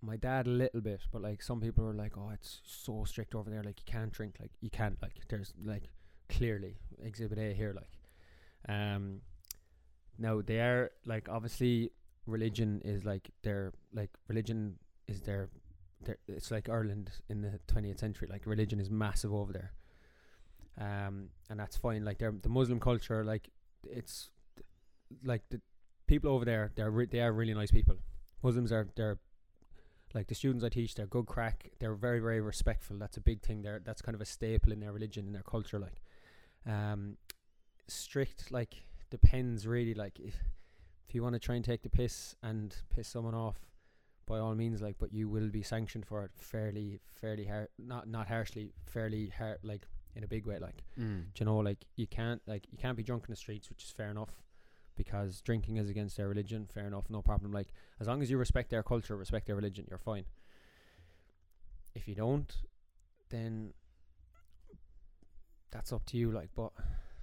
my dad a little bit, but like some people are like, oh, it's so strict over there. Like you can't drink. Like you can't. Like there's like clearly Exhibit A here. Like, now they are like obviously. Religion is their it's like Ireland in the 20th century. Like religion is massive over there, and that's fine. Like the Muslim culture, like it's like the people over there, they are really nice people. Muslims are, they're like the students I teach, they're good crack. They're very, very respectful. That's a big thing there. That's kind of a staple in their religion, in their culture. Like, strict like depends really. Like if you want to try and take the piss and piss someone off, by all means, like, but you will be sanctioned for it fairly hard, not harshly, fairly hard, like in a big way, like, do you know, like you can't be drunk in the streets, which is fair enough, because drinking is against their religion. Fair enough, no problem. Like as long as you respect their culture, respect their religion, you're fine. If you don't, then that's up to you. Like, but.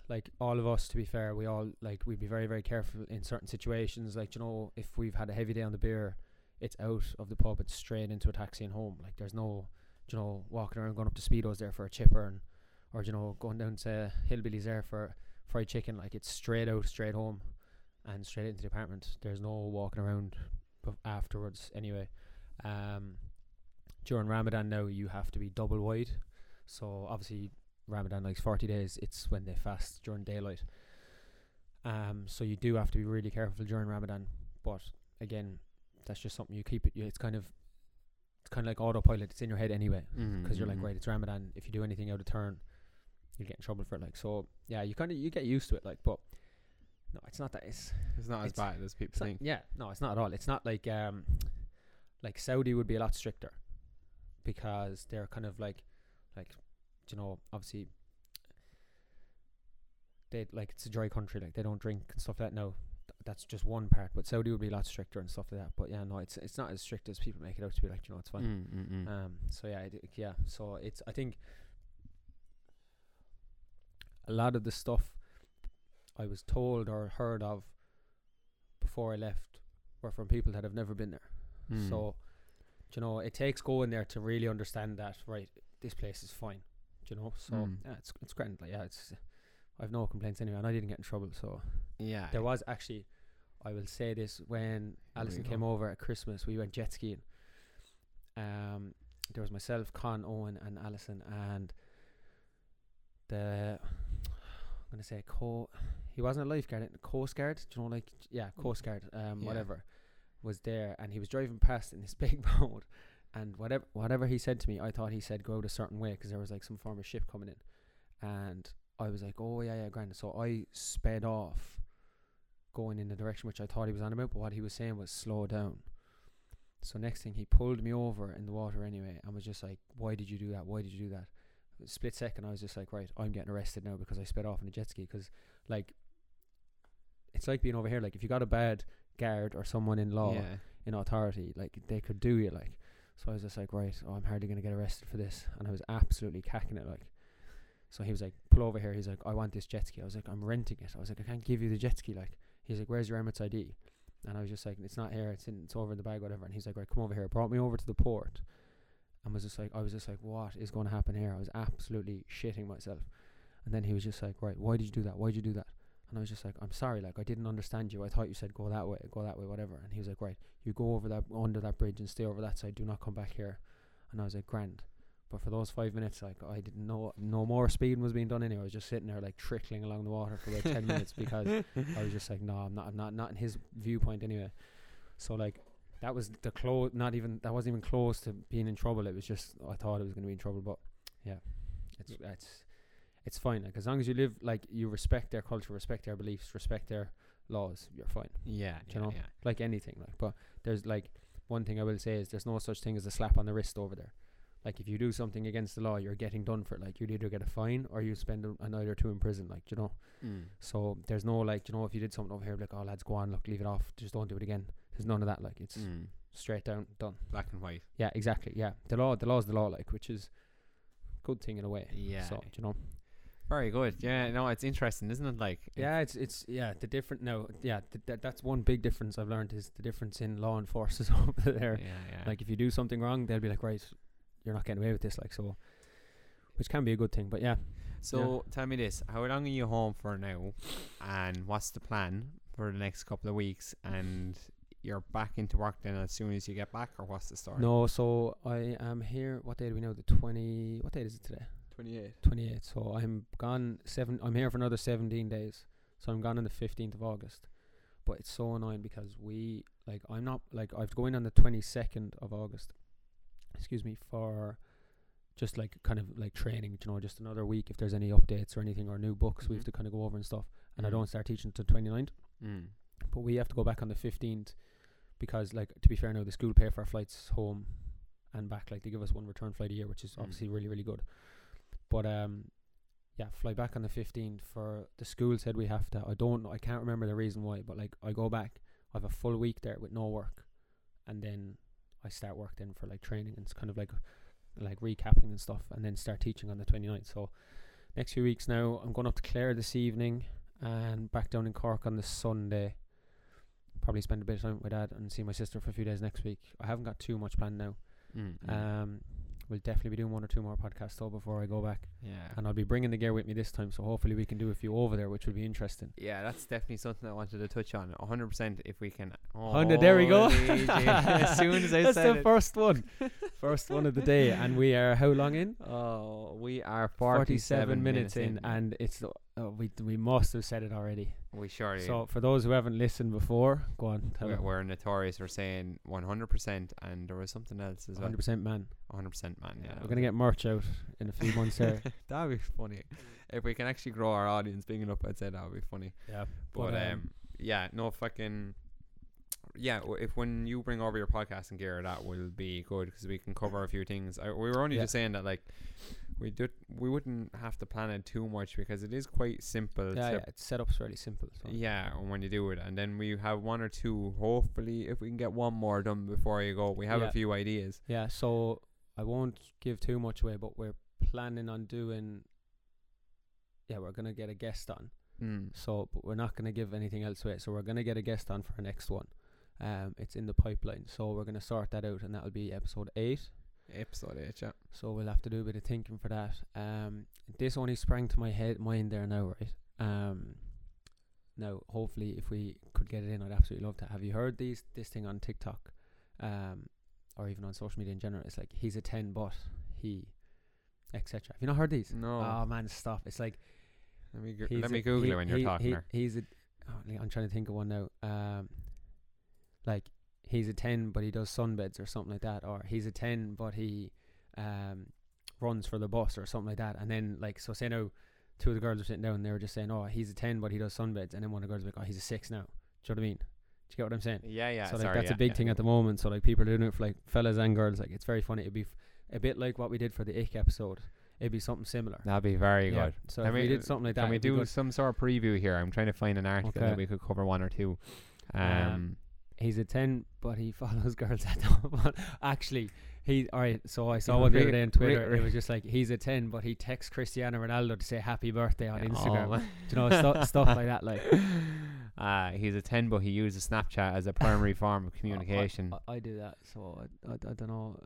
Like all of us, to be fair, we all like we'd be very, very careful in certain situations. Like, you know, if we've had a heavy day on the beer, it's out of the pub, it's straight into a taxi and home. Like, there's no, you know, walking around going up to Speedos there for a chipper, and or you know, going down to Hillbilly's there for fried chicken. Like, it's straight out, straight home, and straight into the apartment. There's no walking around afterwards. Anyway, during Ramadan now you have to be double wide, so obviously. Ramadan likes 40 days, it's when they fast during daylight, so you do have to be really careful during Ramadan. But again, that's just something you keep it, it's kind of like autopilot, it's in your head anyway, because you're like, right, it's Ramadan, if you do anything out of turn you'll get in trouble for it. Like, so yeah, you get used to it. Like, but no, it's not that it's not as bad as people think. Yeah, no, it's not at all. It's not like like Saudi would be a lot stricter, because they're kind of like you know, obviously they like, it's a dry country, like they don't drink and stuff like that. No, that's just one part, but Saudi would be a lot stricter and stuff like that. But yeah, no, it's not as strict as people make it out to be. Like, you know, it's fine. So yeah, so it's, I think a lot of the stuff I was told or heard of before I left were from people that have never been there. So, you know, it takes going there to really understand that, right, this place is fine. You know, so yeah, it's grand. Like, yeah, it's, I've no complaints anyway, and I didn't get in trouble. So yeah, there was actually, I will say this, when Alison came over at Christmas, we went jet skiing. There was myself, Con, Owen, and Alison, and he wasn't a lifeguard, Coast Guard. Do you know, like, yeah, Coast Guard, whatever, was there, and he was driving past in this big boat. And whatever he said to me, I thought he said go out a certain way, because there was like some form of ship coming in, and I was like, oh yeah, grand. So I sped off, going in the direction which I thought he was on about, but what he was saying was slow down. So next thing, he pulled me over in the water anyway, and was just like, why did you do that? Split second, I was just like, right, I'm getting arrested now because I sped off on a jet ski. Because like, it's like being over here. Like, if you got a bad guard or someone in law, in authority, like they could do you like. So I was just like, right, oh, I'm hardly going to get arrested for this. And I was absolutely cacking it, like. So he was like, pull over here. He's like, I want this jet ski. I was like, I'm renting it. I was like, I can't give you the jet ski, like. He's like, where's your Emirates ID? And I was just like, it's not here. It's over in the bag, whatever. And he's like, right, come over here. Brought me over to the port. And I was just like, what is going to happen here? I was absolutely shitting myself. And then he was just like, right, why did you do that? And I was just like, I'm sorry, like, I didn't understand you. I thought you said go that way, whatever. And he was like, right, you go over that, under that bridge and stay over that side. Do not come back here. And I was like, grand. But for those 5 minutes, like, I didn't know no more speeding was being done anyway. I was just sitting there like trickling along the water for about 10 minutes because I was just like, no, I'm not in his viewpoint anyway. So like that was the close, not even, that wasn't even close to being in trouble. It was just, I thought it was going to be in trouble, but yeah, it's fine. Like, as long as you live, like, you respect their culture, respect their beliefs, respect their laws, you're fine. Yeah. You know, like anything, like, but there's like, one thing I will say is there's no such thing as a slap on the wrist over there. Like, if you do something against the law, you're getting done for it. Like, you'd either get a fine or you spend a night or two in prison, like, you know. So there's no, like, you know, if you did something over here, like, oh, lads, go on, look, leave it off, just don't do it again. There's none of that. Like, it's straight down, done, black and white. Yeah, exactly. Yeah, the law's the law, like, which is a good thing in a way. Yeah, so, you know, very good. Yeah, no, it's interesting, isn't it? Like, yeah, it's yeah, the different, no, yeah, that's one big difference I've learned is the difference in law enforcers over there. Yeah. Like, if you do something wrong, they'll be like, right, you're not getting away with this, like, so, which can be a good thing. But yeah, so tell me this, how long are you home for now, and what's the plan for the next couple of weeks? And you're back into work then as soon as you get back, or what's the story? No, so I am here, what day do we know, the 20, what date is it today? 28. So I'm gone I'm here for another 17 days, so I'm gone on the 15th of August. But it's so annoying because we, like, I'm not, like, I have to go in on the 22nd of August, excuse me, for just like kind of like training, you know, just another week if there's any updates or anything or new books we have to kind of go over and stuff. And I don't start teaching till 29th, but we have to go back on the 15th because, like, to be fair now, the school pay for our flights home and back. Like, they give us one return flight a year, which is obviously really, really good. But yeah, fly back on the 15th for the school said we have to. I don't know, I can't remember the reason why, but like, I go back, I have a full week there with no work, and then I start work then for like training and it's kind of like recapping and stuff, and then start teaching on the 29th. So next few weeks now, I'm going up to Clare this evening and back down in Cork on the Sunday. Probably spend a bit of time with Dad and see my sister for a few days next week. I haven't got too much planned now. We'll definitely be doing one or two more podcasts though before I go back. Yeah. And I'll be bringing the gear with me this time, so hopefully we can do a few over there, which will be interesting. Yeah, that's definitely something I wanted to touch on. 100% if we can. Oh, there we go. As soon as I that's said the it. First one of the day, and we are how long in? Oh, we are 47 minutes in, and it's we must have said it already. We sure do. So for those who haven't listened before, go on. Tell we're notorious for saying 100%, and there was something else as 100% well. 100% man. Yeah, we're gonna get merch out in a few months there. That would be funny if we can actually grow our audience big enough. I'd say that would be funny. Yeah, but yeah, no fucking. Yeah, if when you bring over your podcasting gear, that will be good because we can cover a few things. We were only just saying that, like, we wouldn't have to plan it too much because it is quite simple. Yeah, it's set up's really simple. So. Yeah, and when you do it, and then we have one or two. Hopefully, if we can get one more done before you go, we have a few ideas. Yeah, so I won't give too much away, but we're planning on doing. Yeah, we're gonna get a guest on. So, but we're not gonna give anything else away. So we're gonna get a guest on for our next one. It's in the pipeline, so we're going to sort that out, and that'll be episode 8. Yeah, so we'll have to do a bit of thinking for that. This only sprang to my mind there now, right? Now hopefully if we could get it in, I'd absolutely love to. Have you heard this thing on TikTok or even on social media in general? It's like, he's a 10 but he etc. Have you not heard these? No. Oh man, stop. It's like, let me Google it when you're talking. He's a I'm trying to think of one now. Like, he's a 10 but he does sunbeds or something like that, or he's a 10 but he runs for the bus or something like that. And then, like, so say now two of the girls are sitting down and they were just saying, oh, he's a 10 but he does sunbeds, and then one of the girls was like, oh, he's a 6 now. Do you know what I mean? Do you get what I'm saying? Yeah. So like, sorry, that's a big thing at the moment. So like, people are doing it for like fellas and girls. Like, it's very funny. It'd be a bit like what we did for the ick episode. It'd be something similar. That'd be very good. So if we did something like that, can we do some sort of preview here? I'm trying to find an article that we could cover one or two. He's a 10 but he follows girls at the actually he alright, so I saw one the other day on Twitter. It was just like, he's a 10 but he texts Cristiano Ronaldo to say happy birthday on Instagram. Do you know, stuff like that, like. He's a 10 but he uses Snapchat as a primary form of communication. I do that, so I don't know.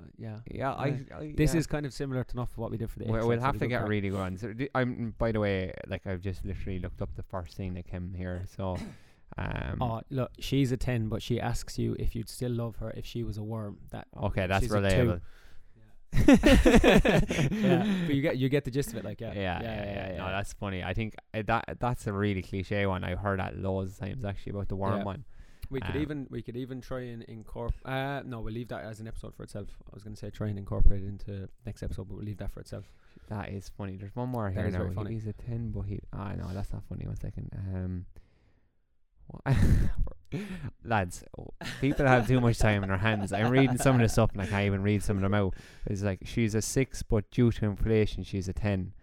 This is kind of similar to enough what we did for the we'll have to get part. Really good. So I'm, by the way, like, I've just literally looked up the first thing that came here, so look, she's a 10 but she asks you if you'd still love her if she was a worm. That okay, that's relatable. But you get the gist of it, like yeah. No, that's funny. I think that's a really cliche one. I heard that loads of times actually about the worm one. We could even try and incorporate. No, we'll leave that as an episode for itself. I was going to say try and incorporate it into next episode, but we'll leave that for itself. That is funny. There's one more here now. He's a 10, but no, that's not funny. 1 second. Lads, people have too much time in their hands. I'm reading some of this up and I can't even read some of them out. It's like, she's a 6, but due to inflation, she's a 10.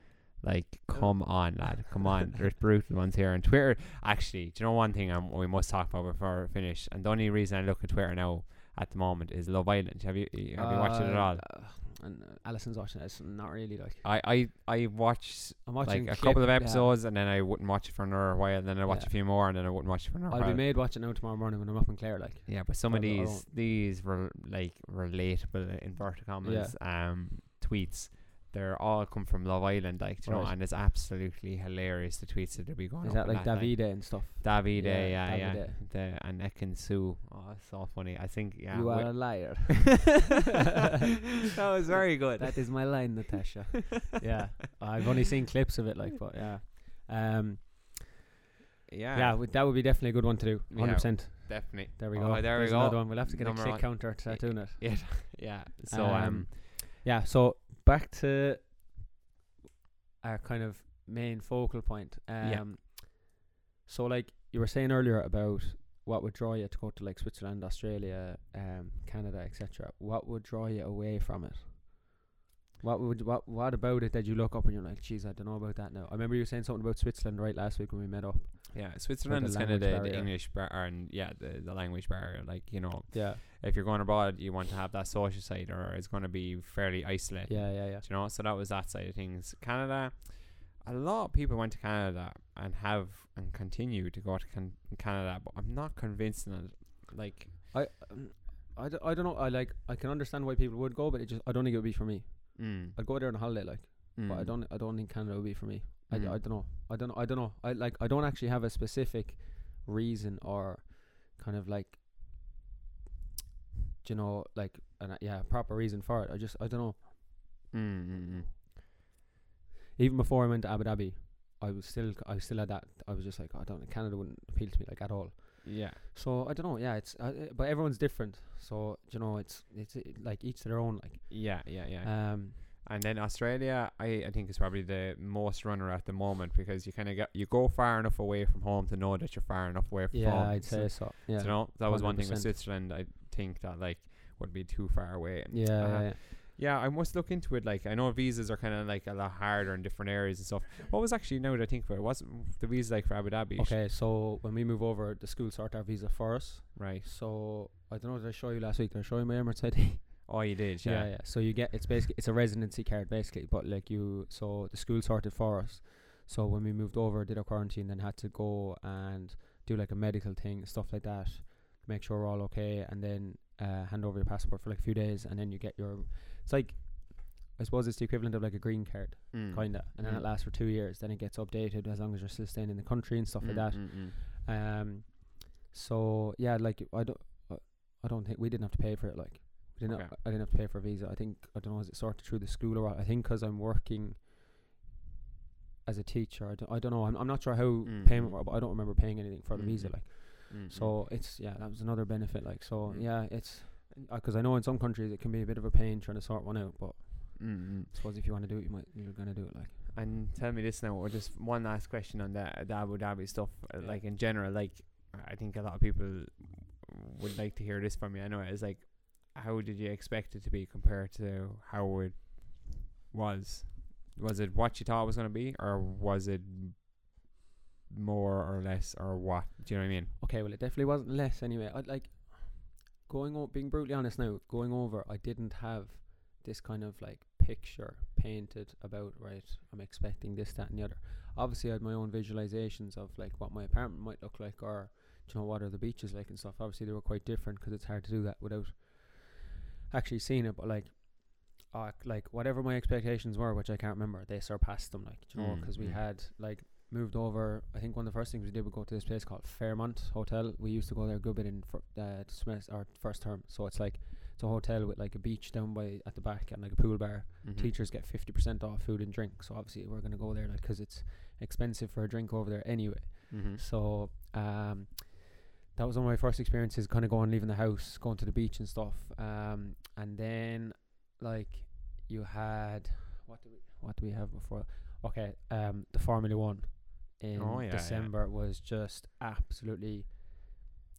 Like, come on, lad, come on. There's brutal ones here on Twitter. Actually, do you know one thing we must talk about before we finish? And the only reason I look at Twitter now at the moment is Love Island. Have you watched it at all? And Alison's watching it. It's not really like I'm watching like a couple of episodes and then I wouldn't watch it for another while, and then I watch a few more, and then I wouldn't watch it for another while. I'll be made watching now tomorrow morning when I'm up in Clare, like. Yeah, but some of these relatable inverted commas tweets, they're all come from Love Island, like, you know, and it's absolutely hilarious the tweets that they'll be going on. Is that like Davide and stuff? Davide, yeah. And Ekansu. Oh, it's so funny. I think, you are a liar. That was very good. That is my line, Natasha. Yeah. I've only seen clips of it, like, but yeah. That would be definitely a good one to do. 100%. Definitely. There we go. There There's we go. Another one. We'll have to get a click counter to start doing it. Yeah. So, so back to our kind of main focal point. So like you were saying earlier about what would draw you to go to like Switzerland, Australia, Canada, etc. What would draw you away from it? What about it that you look up and you're like, geez, I don't know about that now. I remember you saying something about Switzerland right last week when we met up. Yeah, Switzerland is kind of the English barrier and the language barrier. Like, you know, if you're going abroad, you want to have that social side, or it's going to be fairly isolated. Yeah. Do you know, so that was that side of things. Canada, a lot of people went to Canada and have and continue to go to Canada, but I'm not convinced in it. Like, I don't know. I can understand why people would go, but I don't think it would be for me. I'd go there on a holiday, like, but I don't think Canada would be for me. I don't know. I don't actually have a specific reason or kind of like, you know, like proper reason for it. I don't know. Even before I went to Abu Dhabi, I still had that. I was just like, Canada wouldn't appeal to me like at all. Yeah. So I don't know. Yeah, it's but everyone's different. So you know, it's like each to their own. Like. Yeah. And then Australia, I think is probably the most runner at the moment, because you kind of go far enough away from home to know that you're far enough away from home. Yeah, I'd say so. Yeah. So no, that 100%. Was one thing with Switzerland. I think that like would be too far away. And yeah, I must look into it. Like, I know visas are kind of like a lot harder in different areas and stuff. What was actually, now that I think about it, was the visa like for Abu Dhabi? Okay, so when we move over, the school sort our visa for us. Right. So I don't know, did I show you last week? Did I show you my Emirates ID? Oh, you did, yeah. So you get, it's a residency card basically, but like so the school sorted for us. So when we moved over, did our quarantine, then had to go and do like a medical thing, stuff like that, make sure we're all okay, and then hand over your passport for like a few days, and then you get your, it's like, I suppose it's the equivalent of like a green card, kinda, and then it lasts for 2 years, then it gets updated as long as you're still staying in the country and stuff like that. So yeah, like I don't think we didn't have to pay for it, like. Okay. I didn't have to pay for a visa. I think, I don't know, is it sorted through the school or what? I think because I'm working as a teacher, I don't know. I'm not sure how payment worked, but I don't remember paying anything for the visa. Like, so it's that was another benefit. Like, so it's because I know in some countries it can be a bit of a pain trying to sort one out, but I suppose if you want to do it, you're gonna do it. Like, and tell me this now, or just one last question on the Abu Dhabi stuff, like in general. Like, I think a lot of people would like to hear this from you. I know it's like, how did you expect it to be compared to how it was? Was it what you thought it was going to be, or was it more or less, or what? Do you know what I mean? Okay, well, it definitely wasn't less anyway. I'd like being brutally honest now, going over, I didn't have this kind of like picture painted about, right, I'm expecting this, that, and the other. Obviously, I had my own visualizations of like what my apartment might look like, or, you know, what are the beaches like and stuff. Obviously, they were quite different because it's hard to do that without actually seen it, but like whatever my expectations were, which I can't remember, they surpassed them, like, you know, because we had like moved over. I think one of the first things we did was go to this place called Fairmont Hotel. We used to go there a good bit in the first term, so it's like It's a hotel with like a beach down by at the back and like a pool bar. Mm-hmm. Teachers get 50% off food and drink. So obviously we're going to go there because it's expensive for a drink over there anyway. Mm-hmm. So that was one of my first experiences, kind of leaving the house, going to the beach and stuff. And then like you had, what do we have before? Okay, the Formula One in December was just absolutely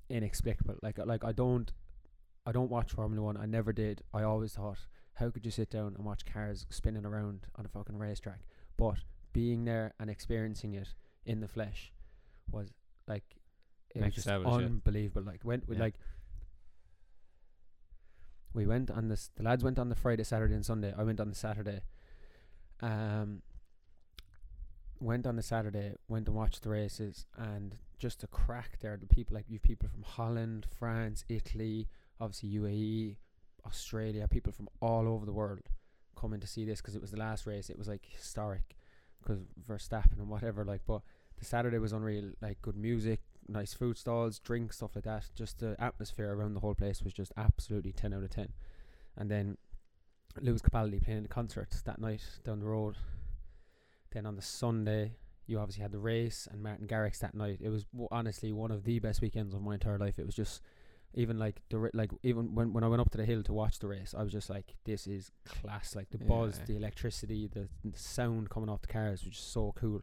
inexplicable. Like I don't watch Formula One. I never did. I always thought, how could you sit down and watch cars spinning around on a fucking racetrack? But being there and experiencing it in the flesh was like, it was just unbelievable. Shit. Like we went on this. The lads went on the Friday, Saturday, and Sunday. I went on the Saturday. Went on the Saturday, went and watched the races, and just the crack there. The people, like, you've people from Holland, France, Italy, obviously UAE, Australia, people from all over the world coming to see this because it was the last race. It was like historic because Verstappen and whatever. Like, but the Saturday was unreal. Like, good music, nice food stalls, drinks, stuff like that. Just the atmosphere around the whole place was just absolutely 10 out of 10. And then Louis Capaldi playing the concerts that night down the road. Then on the Sunday, you obviously had the race and Martin Garrix that night. It was honestly one of the best weekends of my entire life. It was just, even like even when I went up to the hill to watch the race, I was just like, this is class. Like the buzz, the electricity, the sound coming off the cars was just so cool.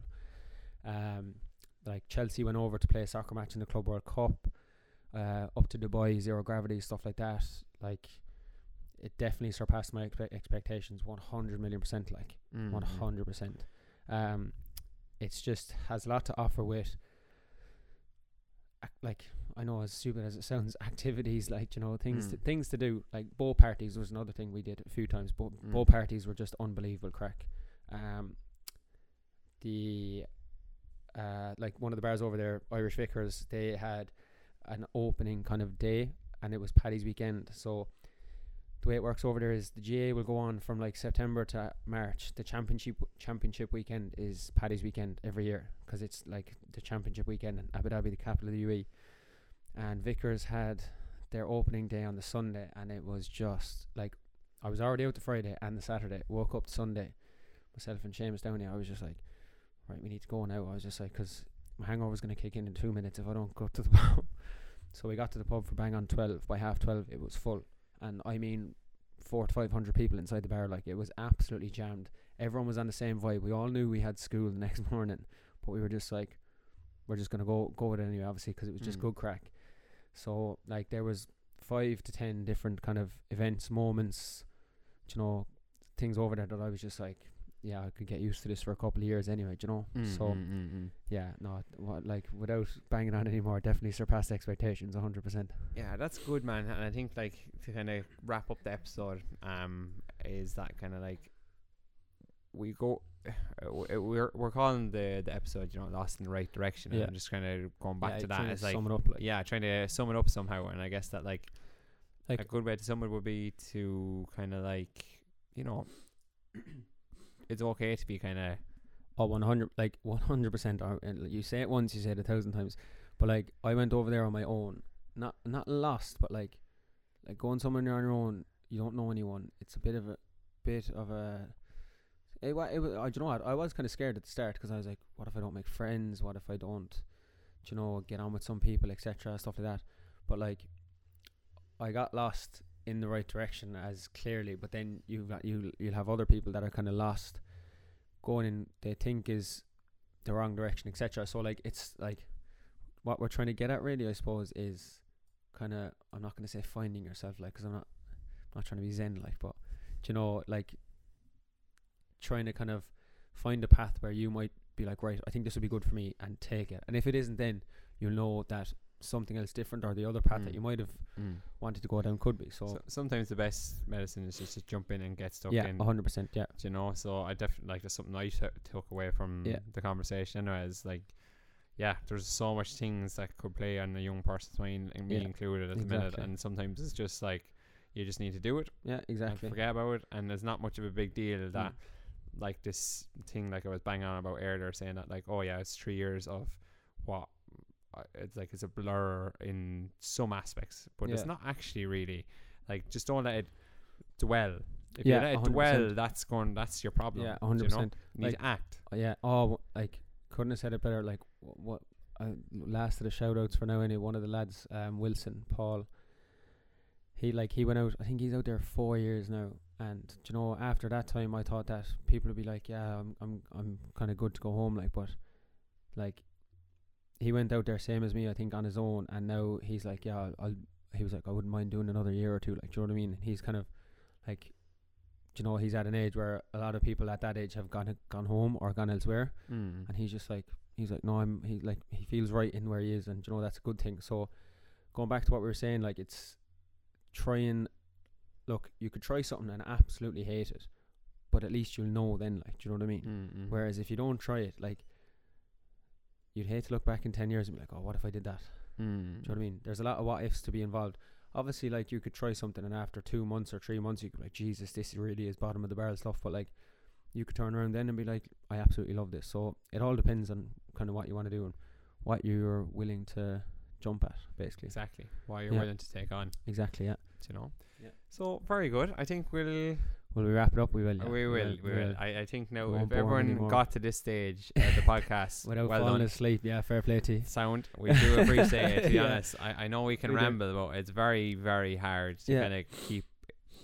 Like Chelsea went over to play a soccer match in the Club World Cup, up to Dubai, zero gravity, stuff like that. Like, it definitely surpassed my expectations 100 million%. Like 100%. It's just has a lot to offer with like, I know as stupid as it sounds, activities, like, you know, things to do. Like bowl parties was another thing we did a few times. Bowl parties were just unbelievable crack. Like one of the bars over there, Irish Vickers, they had an opening kind of day and it was Paddy's weekend. So the way it works over there is the GAA will go on from like September to March. The championship weekend is Paddy's weekend every year because it's like the championship weekend in Abu Dhabi, the capital of the UAE. And Vickers had their opening day on the Sunday, and it was just like, I was already out the Friday and the Saturday. Woke up Sunday, myself and Seamus Downey. I was just like, right, we need to go now. I was just like, because my hangover's gonna kick in 2 minutes if I don't go to the pub. So we got to the pub for bang on 12. By half 12, it was full. And I mean 400 to 500 people inside the bar. Like, it was absolutely jammed. Everyone was on the same vibe. We all knew we had school the next morning, but we were just like, we're just gonna go with it anyway, obviously, because it was just good crack. So like there was 5 to 10 different kind of events, moments, you know, things over there that I was just like, yeah, I could get used to this for a couple of years anyway, you know. Like, without banging on anymore, definitely surpassed expectations 100%. Yeah, that's good, man. And I think, like, to kind of wrap up the episode, is that kind of like, we go, we're calling the episode, you know, Lost in the Right Direction. And I'm just kind of going back to that. It's like, sum it up, trying to sum it up somehow. And I guess that like a good way to sum it would be to kind of like, you know, it's okay to be kind of 100%. You say it once, you say it 1,000 times. But like, I went over there on my own, not lost, but like going somewhere on your own, you don't know anyone. It's a bit of a. I was kind of scared at the start because I was like, what if I don't make friends? What if I don't, you know, get on with some people, etc., stuff like that. But like, I got lost in the right direction as clearly, but then you'll have other people that are kind of lost going in, they think is the wrong direction, etc. So like, it's like what we're trying to get at really, I suppose, is kind of, I'm not going to say finding yourself, like, because I'm not trying to be zen, like, but you know, like trying to kind of find a path where you might be like, right, I think this would be good for me, and take it. And if it isn't, then you'll know that something else different or the other path that you might have wanted to go down could be. So sometimes the best medicine is just to jump in and get stuck in. 100%. Yeah, you know. So I definitely, like, that's something I took away from the conversation. Is like, there's so much things that could play on a young person's mind, and me included at the minute. And sometimes it's just like, you just need to do it. Yeah, exactly. And forget about it, and there's not much of a big deal that, like this thing, like I was banging on about earlier, saying that like, it's 3 years of what. It's like, it's a blur in some aspects, but it's not actually really Like, just don't let it dwell. If you let it 100%. Dwell, that's your problem. Yeah, 100%. You know? You need to act. Yeah. Oh, like, couldn't have said it better. Like, what? Last of the shout-outs for now, anyway. One of the lads, Wilson, Paul, he went out, I think he's out there 4 years now, and, you know, after that time, I thought that people would be like, yeah, I'm kind of good to go home, like, but, like, he went out there, same as me, I think, on his own, and now he's like, yeah, he was like, I wouldn't mind doing another year or two, like, do you know what I mean? And he's kind of, like, you know, he's at an age where a lot of people at that age have gone home or gone elsewhere, and he's just like, he feels right in where he is, and, you know, that's a good thing. So going back to what we were saying, like, it's trying, look, you could try something and absolutely hate it, but at least you'll know then, like, do you know what I mean? Mm-hmm. Whereas if you don't try it, like, you'd hate to look back in 10 years and be like, oh, what if I did that? Do you know what I mean? There's a lot of what ifs to be involved. Obviously, like, you could try something and after 2 months or 3 months you could be like, Jesus, this really is bottom of the barrel stuff, but, like, you could turn around then and be like, I absolutely love this. So it all depends on kind of what you want to do and what you're willing to jump at, basically. Exactly. What you're willing to take on. Exactly, yeah. Do you know? Yeah. So, very good. I think Will we wrap it up? We will. Yeah. We will. I think now, if everyone got to this stage of the podcast without falling asleep, yeah, fair play to you. We do appreciate it, to be honest. I know we can ramble, but it's very, very hard to kind of keep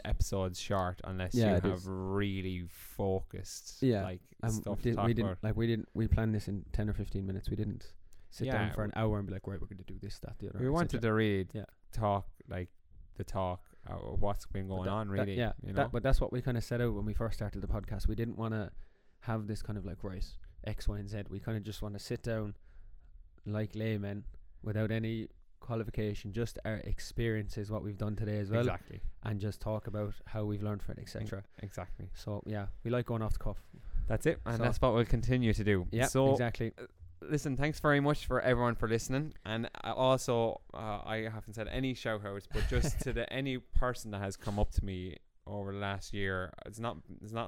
episodes short unless you have really focused like stuff to talk about. Like, we planned this in 10 or 15 minutes. We didn't sit down for an hour and be like, right, we're going to do this, that, the other. We wanted to read, talk, like, the talk of what's been going on, really. But that's what we kind of set out when we first started the podcast. We didn't want to have this kind of like, right, X, Y, and Z. We kind of just want to sit down like laymen without any qualification, just our experiences, what we've done today as well, exactly, and just talk about how we've learned from it, etc. Exactly. So yeah, we like going off the cuff. That's it, and so that's what we'll continue to do. Yeah, so exactly. Listen, thanks very much for everyone for listening, and also I haven't said any shout outs, but just to any person that has come up to me over the last year. It's not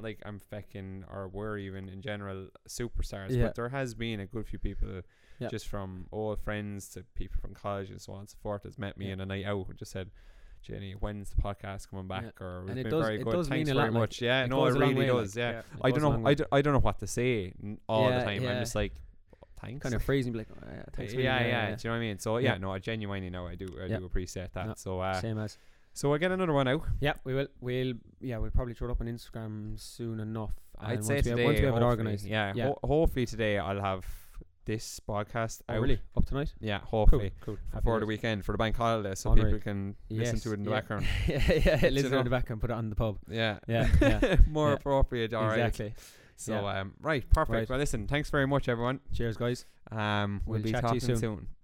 like I'm fecking or we're even in general superstars, but there has been a good few people just from old friends to people from college and so on and so forth has met me in a night out and just said, Jenny, when's the podcast coming back? Or it's been very good. Thanks very much. Yeah, no, it really does. Yeah, I don't know what to say all the time. I'm just like, thanks. Kind of phrasing, like, oh, thanks. Yeah. Do you know what I mean? So I genuinely know I do appreciate that. No, so same as. So we'll get another one out. Yeah, we will. We'll probably throw it up on Instagram soon enough. I'd say today. Once we have it organised. Yeah. Hopefully today I'll have this podcast out. Really? Up tonight? Yeah, hopefully. Cool. Before the weekend, for the bank holiday, so people can listen to it in the background. Listen in the background, put it on the pub. Yeah. More appropriate. All right. Exactly. So, right, perfect. Right. Well, listen, thanks very much, everyone. Cheers, guys. We'll be chat talking to you soon.